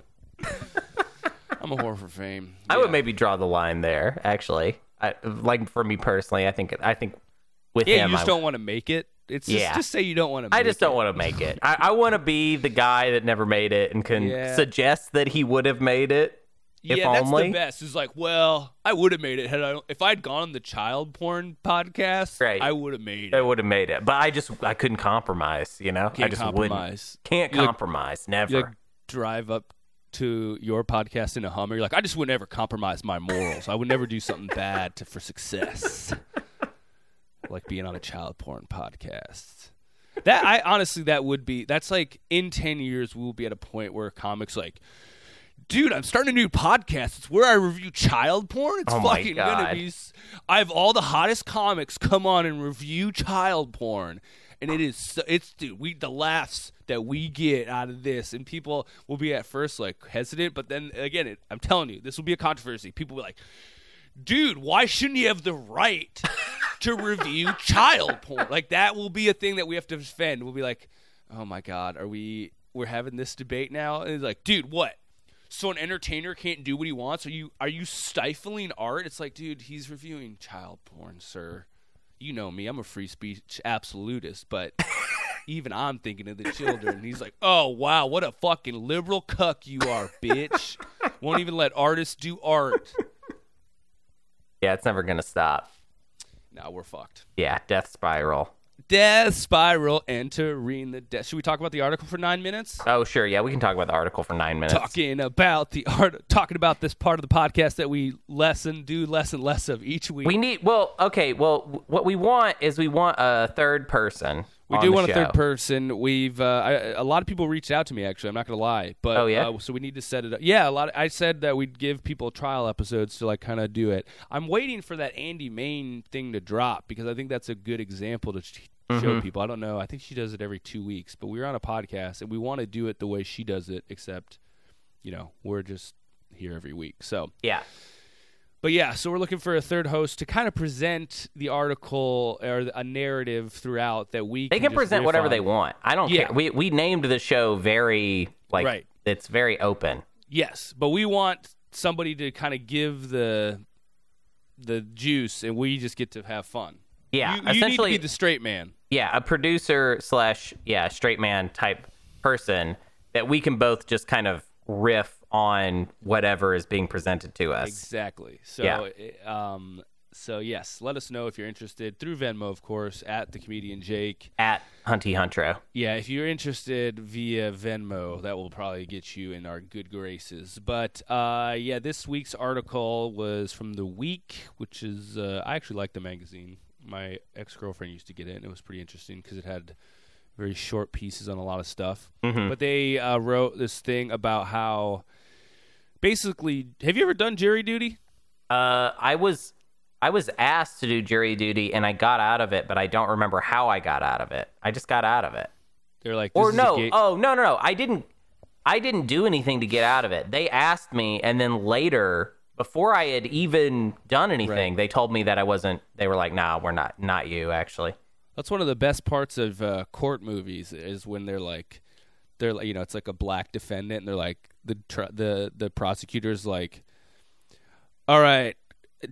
I'm a whore for fame. Yeah. I would maybe draw the line there, actually. I, like, for me personally, I think I think with yeah, him... Yeah, you just I, don't want to make it. It's yeah. just, just say you don't want to make it. I just don't want to make it. I, I want to be the guy that never made it and can yeah. suggest that he would have made it. If yeah, that's only. The best. It's like, well, I would have made it had I if I'd gone on the child porn podcast. Right. I would have made it. I would have made it, but I just I couldn't compromise. You know, can't I just compromise. Wouldn't. Can't you compromise. Like, never. You like drive up to your podcast in a Hummer. You're like, I just would never compromise my morals. I would never do something bad to, for success. Like being on a child porn podcast. That I honestly that would be. That's like in ten years we will be at a point where comics like. Dude, I'm starting a new podcast. It's where I review child porn. It's oh fucking gonna be. I have all the hottest comics come on and review child porn, and it is it's dude. We the laughs that we get out of this, and people will be at first like hesitant, but then again, it, I'm telling you, this will be a controversy. People will be like, dude, why shouldn't you have the right to review child porn? Like that will be a thing that we have to defend. We'll be like, oh my god, are we? We're having this debate now, and it's like, dude, what? So an entertainer can't do what he wants? Are you are you stifling art? It's like, dude, he's reviewing child porn, sir. You know me. I'm a free speech absolutist, but even I'm thinking of the children. And he's like, oh, wow, what a fucking liberal cuck you are, bitch. Won't even let artists do art. Yeah, it's never going to stop. No, we're fucked. Yeah, death spiral. Death spiral entering the death. Should we talk about the article for nine minutes? Oh, sure. Yeah, we can talk about the article for nine minutes. Talking about the art, talking about this part of the podcast that we lessen, do less and less of each week. We need, well, okay. Well, what we want is we want a third person. We do want show. a third person. We've uh, I, a lot of people reached out to me. Actually, I'm not gonna lie. But oh, yeah? uh, so we need to set it up. Yeah, a lot. Of, I said that we'd give people trial episodes to like kind of do it. I'm waiting for that Andy Main thing to drop because I think that's a good example to sh- mm-hmm. show people. I don't know. I think she does it every two weeks. But we were on a podcast and we want to do it the way she does it, except you know we're just here every week. So yeah. But yeah, so we're looking for a third host to kind of present the article or a narrative throughout that we they can, can just present whatever on. They want. I don't yeah. care. We we named the show very like right. it's very open. Yes, but we want somebody to kind of give the the juice, and we just get to have fun. Yeah, you, you essentially need to be the straight man. Yeah, a producer slash yeah straight man type person that we can both just kind of riff. On whatever is being presented to us. Exactly. So, yeah. um, so yes, let us know if you're interested through Venmo, of course, at The Comedian Jake. At Hunty Huntro. Yeah, if you're interested via Venmo, that will probably get you in our good graces. But uh, yeah, this week's article was from The Week, which is, uh, I actually like the magazine. My ex-girlfriend used to get it, and it was pretty interesting because it had very short pieces on a lot of stuff. Mm-hmm. But they uh, wrote this thing about how basically, have you ever done jury duty? Uh, I was I was asked to do jury duty, and I got out of it, but I don't remember how I got out of it. I just got out of it. They're like, this or is no, a gate- oh no, no, no, I didn't, I didn't do anything to get out of it. They asked me, and then later, before I had even done anything, right. they told me that I wasn't. They were like, nah, we're not, not you, actually. That's one of the best parts of uh, court movies is when they're like, they're like, you know, it's like a black defendant, and they're like. The tr- the the prosecutor's like, all right,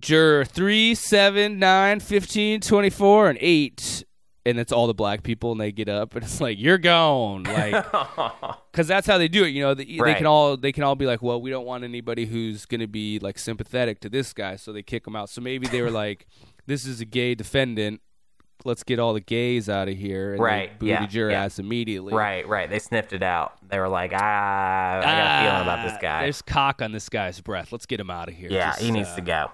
juror three, seven, nine, fifteen, twenty-four, and eight. And it's all the black people, and they get up, and it's like, you're gone. Like, because that's how they do it. You know, the, right. they can all they can all be like, well, we don't want anybody who's going to be, like, sympathetic to this guy, so they kick him out. So maybe they were like, this is a gay defendant. Let's get all the gays out of here. And right. they booted yeah, your yeah. ass immediately. Right, right. They sniffed it out. They were like, ah, I got a feeling about this guy. There's cock on this guy's breath. Let's get him out of here. Yeah, Just, he needs uh, to go.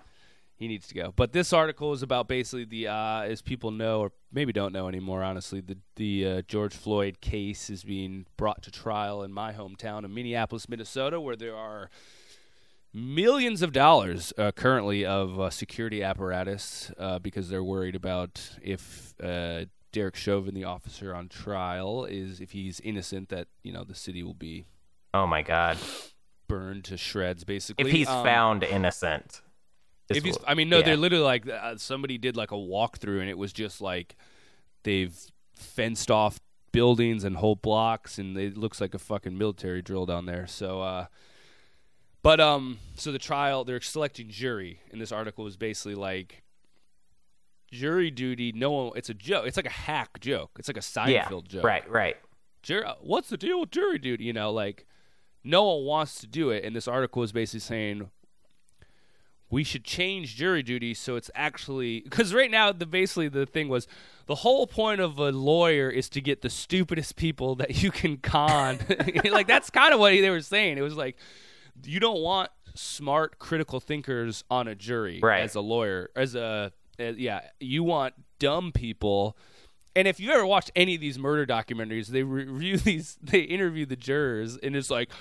He needs to go. But this article is about basically the, uh, as people know, or maybe don't know anymore, honestly, the, the uh, George Floyd case is being brought to trial in my hometown of Minneapolis, Minnesota, where there are millions of dollars uh, currently of uh, security apparatus uh, because they're worried about if uh, Derek Chauvin, the officer on trial, is if he's innocent, that you know the city will be oh my god burned to shreds. Basically, if he's um, found innocent, if he's, will, I mean, no, yeah. they're literally like uh, somebody did like a walkthrough, and it was just like they've fenced off buildings and whole blocks, and it looks like a fucking military drill down there. So, uh, but um, so the trial, they're selecting jury, and this article was basically like jury duty. No one, it's a joke. It's like a hack joke. It's like a Seinfeld yeah, joke. Right, right. Jury, what's the deal with jury duty? You know, like no one wants to do it, and this article is basically saying, we should change jury duty so it's actually – because right now the basically the thing was the whole point of a lawyer is to get the stupidest people that you can con. Like that's kind of what they were saying. It was like you don't want smart critical thinkers on a jury right. as a lawyer. As a as, yeah, you want dumb people. And if you ever watched any of these murder documentaries, they review these – they interview the jurors and it's like –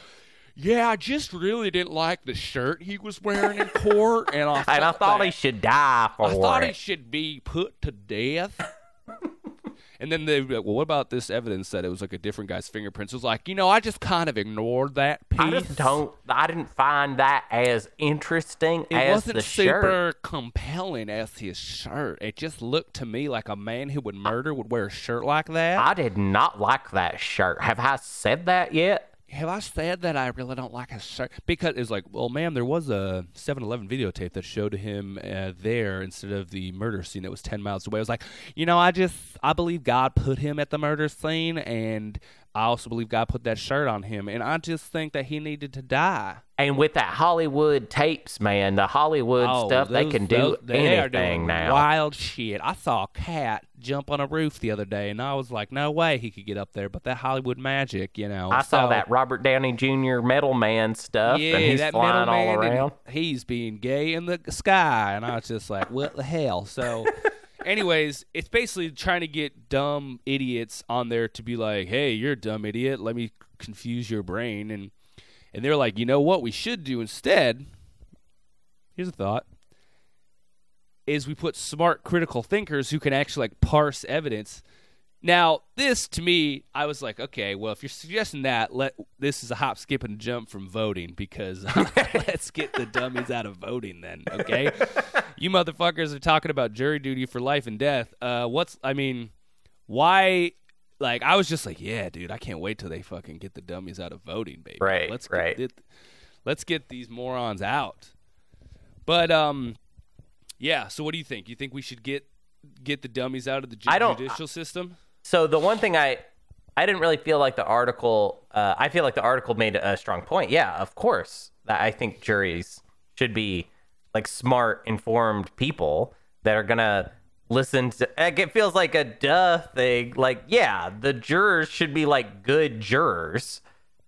yeah, I just really didn't like the shirt he was wearing in court. And I thought, and I thought he should die for it. I thought he should be put to death. And then they'd be like, well, what about this evidence that it was like a different guy's fingerprints? It was like, you know, I just kind of ignored that piece. I just don't, I didn't find that as interesting it as the shirt. It wasn't super compelling as his shirt. It just looked to me like a man who would murder would wear a shirt like that. I did not like that shirt. Have I said that yet? Have I said that I really don't like his shirt? Because it's like, well, ma'am, there was a seven eleven videotape that showed him uh, there instead of the murder scene that was ten miles away. I was like, you know, I just, I believe God put him at the murder scene, and I also believe God put that shirt on him, and I just think that he needed to die. And with that Hollywood tapes, man, the Hollywood oh, stuff, those, they can do those, they anything now. Wild shit. I saw a cat jump on a roof the other day, and I was like, no way he could get up there, but that Hollywood magic, you know. I so, saw that Robert Downey Junior metal man stuff, yeah, and he's flying all around. He's being gay in the sky, and I was just like, what the hell? So... Anyways, it's basically trying to get dumb idiots on there to be like, hey, you're a dumb idiot. Let me confuse your brain. And and they're like, you know what we should do instead? Here's a thought. Is we put smart critical thinkers who can actually like parse evidence. Now, this to me, I was like, okay, well, if you're suggesting that, let this is a hop, skip, and jump from voting because let's get the dummies out of voting then, okay? You motherfuckers are talking about jury duty for life and death. Uh, what's, I mean, why, like, I was just like, yeah, dude, I can't wait till they fucking get the dummies out of voting, baby. Right, let's get, right. It, let's get these morons out. But, um, yeah, so what do you think? You think we should get get the dummies out of the ju- judicial system? So the one thing I, I didn't really feel like the article, uh, I feel like the article made a strong point. Yeah, of course. I think juries should be like smart, informed people that are going to listen to, like, it feels like a duh thing. Like, yeah, the jurors should be like good jurors.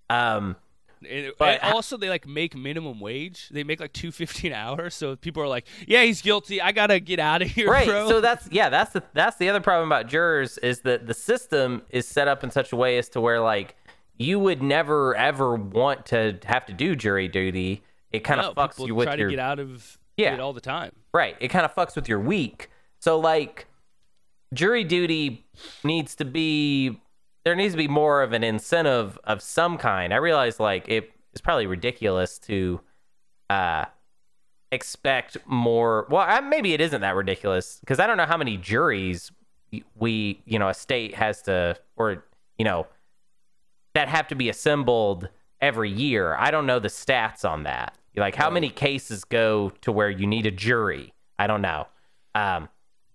Um, And, but and also, they like make minimum wage. They make like two fifty an hour. So people are like, "Yeah, he's guilty. I gotta get out of here." Right. Bro. So that's yeah. That's the that's the other problem about jurors is that the system is set up in such a way as to where like you would never ever want to have to do jury duty. It kind of no, fucks you with your. People try to get out of yeah, it all the time. Right. It kind of fucks with your week. So like, jury duty needs to be. There needs to be more of an incentive of some kind. I realize, like, it is probably ridiculous to uh, expect more. Well, I, maybe it isn't that ridiculous because I don't know how many juries we, you know, a state has to, or, you know, that have to be assembled every year. I don't know the stats on that. Like, how many cases go to where you need a jury? I don't know. Um,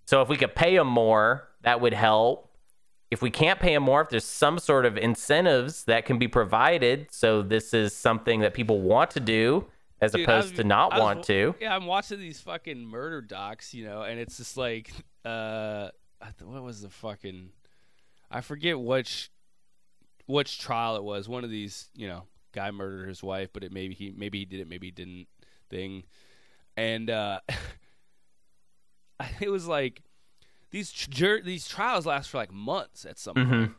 so if we could pay them more, that would help. If we can't pay them more, if there's some sort of incentives that can be provided, so this is something that people want to do as Dude, opposed was, to not was, want to. Yeah, I'm watching these fucking murder docs, you know, and it's just like, uh, what was the fucking, I forget which, which trial it was. One of these, you know, guy murdered his wife, but it maybe he maybe he did it, maybe he didn't thing, and uh, it was like. These jur- these trials last for like months at some point, mm-hmm.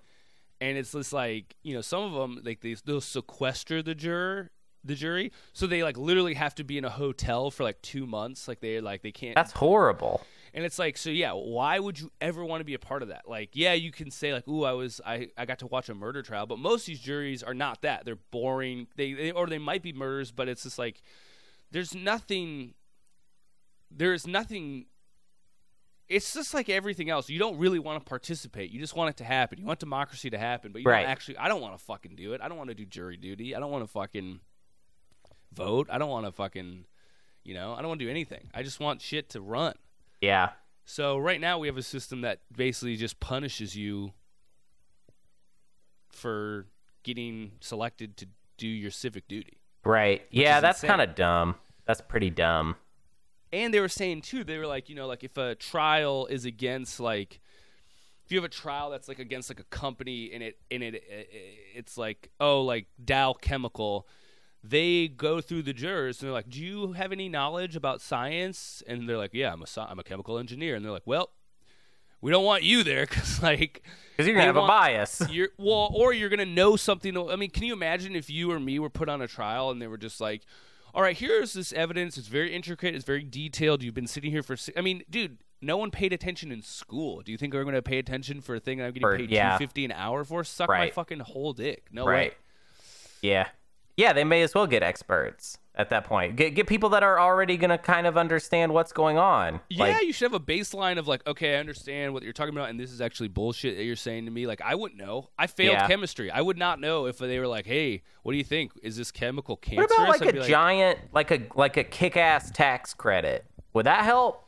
and it's just like you know some of them like they, they'll sequester the juror, the jury, so they like literally have to be in a hotel for like two months. Like they like they can't. That's horrible. And it's like so yeah. Why would you ever want to be a part of that? Like yeah, you can say like ooh I was I, I got to watch a murder trial, but most of these juries are not that. They're boring. They, they or they might be murders, but it's just like there's nothing. There is nothing. it's just like everything else. You don't really want to participate. You just want it to happen. You want democracy to happen, but you right. don't actually – I don't want to fucking do it. I don't want to do jury duty. I don't want to fucking vote. I don't want to fucking – you know, I don't want to do anything. I just want shit to run. Yeah. So right now we have a system that basically just punishes you for getting selected to do your civic duty. Right. Yeah, that's kind of dumb. That's pretty dumb. And they were saying, too, they were like, you know, like if a trial is against, like, if you have a trial that's, like, against, like, a company and it and it it's like, oh, like, Dow Chemical, they go through the jurors and they're like, do you have any knowledge about science? And they're like, yeah, I'm a, I'm a chemical engineer. And they're like, well, we don't want you there because, like... Because you're going to have a bias. You're, well, or you're going to know something. I mean, can you imagine if you or me were put on a trial and they were just like... All right, here's this evidence. It's very intricate. It's very detailed. You've been sitting here for – I mean, dude, no one paid attention in school. Do you think we're going to pay attention for a thing that I'm getting for, paid yeah. two fifty an hour for? Suck right. my fucking whole dick. No right. way. Yeah. Yeah, they may as well get experts at that point. Get get people that are already going to kind of understand what's going on. Yeah, like, you should have a baseline of like, okay, I understand what you're talking about, and this is actually bullshit that you're saying to me. Like, I wouldn't know. I failed yeah. chemistry. I would not know if they were like, hey, what do you think? Is this chemical cancerous? What about like a like, giant, like a like a kick-ass tax credit? Would that help?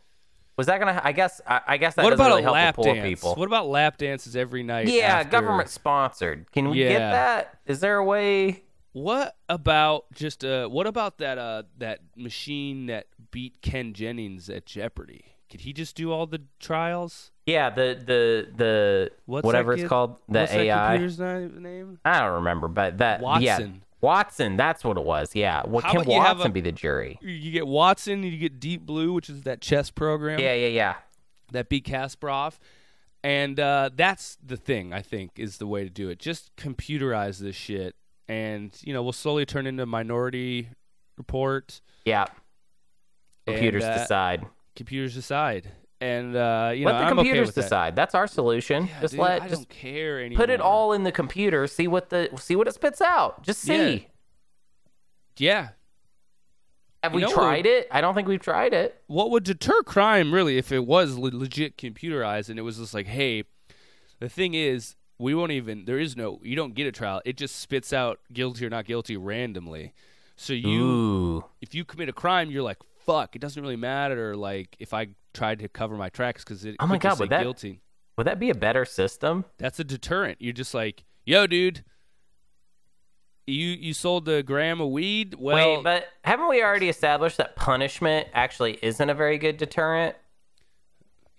Was that going to, I guess, I, I guess that doesn't really help the poor people. What about lap dances every night? Yeah, after... government-sponsored. Can we yeah. get that? Is there a way... What about just uh? What about that uh? That machine that beat Ken Jennings at Jeopardy? Could he just do all the trials? Yeah, the the the What's whatever it's kid? called, the What's A I. What's that computer's name? I don't remember, but that Watson. Yeah, Watson, that's what it was. Yeah, well, How can Watson a, be the jury? You get Watson, you get Deep Blue, which is that chess program. Yeah, yeah, yeah. That beat Kasparov. And uh, that's the thing I think is the way to do it. Just computerize this shit. And, you know, we'll slowly turn into Minority Report. Yeah. Computers and, uh, decide. Computers decide. And, uh, you let know, Let the I'm computers okay decide. That. That's our solution. Yeah, just dude, let, I just don't care anymore. Put it all in the computer. See what the see what it spits out. Just see. Yeah. yeah. Have you we know, tried it? I don't think we've tried it. What would deter crime, really, if it was le- legit computerized and it was just like, hey, the thing is, we won't even, there is no, you don't get a trial. It just spits out guilty or not guilty randomly. So you, Ooh. if you commit a crime, you're like, fuck, it doesn't really matter. Like if I tried to cover my tracks because it oh my God, would that, guilty. Would that be a better system? That's a deterrent. You're just like, yo, dude, you, you sold a gram of weed. Well, wait, but haven't we already established that punishment actually isn't a very good deterrent?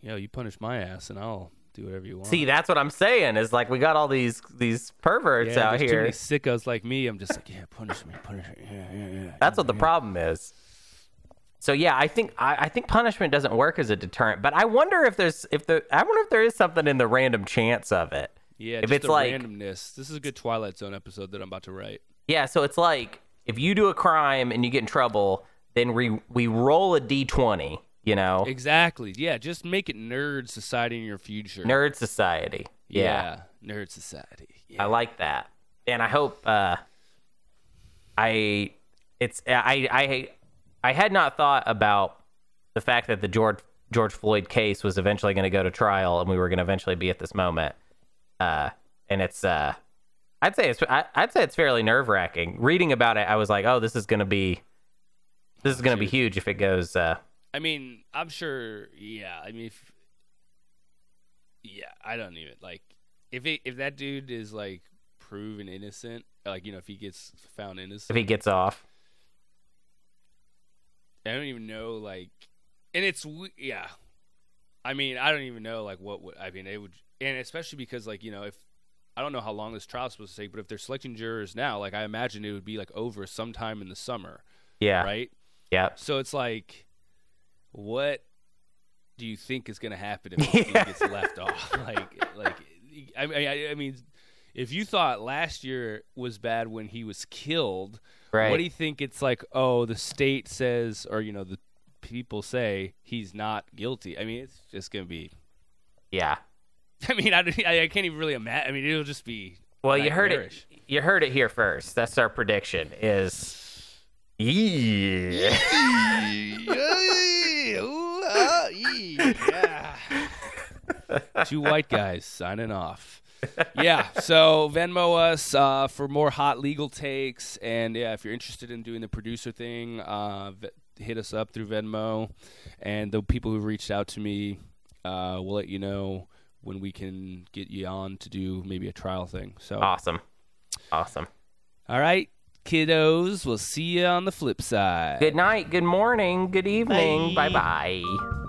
Yo, you punish my ass and I'll. Do whatever you want. See, that's what I'm saying. Is like we got all these these perverts yeah, out here. Too many sickos like me. I'm just like, yeah, punish me, punish me. Yeah, yeah, yeah. That's yeah, what the yeah. problem is. So yeah, I think I, I think punishment doesn't work as a deterrent. But I wonder if there's if the I wonder if there is something in the random chance of it. Yeah, if just it's the like randomness. This is a good Twilight Zone episode that I'm about to write. Yeah, so it's like if you do a crime and you get in trouble, then we we roll a D twenty. You know exactly. Yeah, just make it nerd society in your future. Nerd society. Yeah, yeah nerd society. Yeah. I like that, and I hope uh, I it's I I I had not thought about the fact that the George George Floyd case was eventually going to go to trial, and we were going to eventually be at this moment. Uh, and it's uh, I'd say it's I, I'd say it's fairly nerve wracking. Reading about it, I was like, oh, this is going to be this is going to be huge if it goes. Uh, I mean, I'm sure, yeah, I mean, if, yeah, I don't even, like, if it, if that dude is, like, proven innocent, like, you know, if he gets found innocent. If he gets off. I don't even know, like, and it's, yeah, I mean, I don't even know, like, what would, I mean, it would, and especially because, like, you know, if, I don't know how long this trial is supposed to take, but if they're selecting jurors now, like, I imagine it would be, like, over sometime in the summer. Yeah. Right? Yeah. So it's, like. What do you think is going to happen if he yeah. gets left off? Like, like, I, I, I mean, if you thought last year was bad when he was killed, right. what do you think it's like, oh, the state says, or, you know, the people say he's not guilty? I mean, it's just going to be. Yeah. I mean, I, I can't even really imagine. I mean, it'll just be. Well, you heard it. You heard it here first. That's our prediction is. Yeah. Yeah. Ooh, oh, yeah. Two white guys signing off. Yeah, so Venmo us uh, for more hot legal takes. And, yeah, if you're interested in doing the producer thing, uh, hit us up through Venmo. And the people who reached out to me, uh, will let you know when we can get you on to do maybe a trial thing. So awesome. Awesome. All right, kiddos. We'll see you on the flip side. Good night. Good morning. Good evening. Bye. Bye-bye.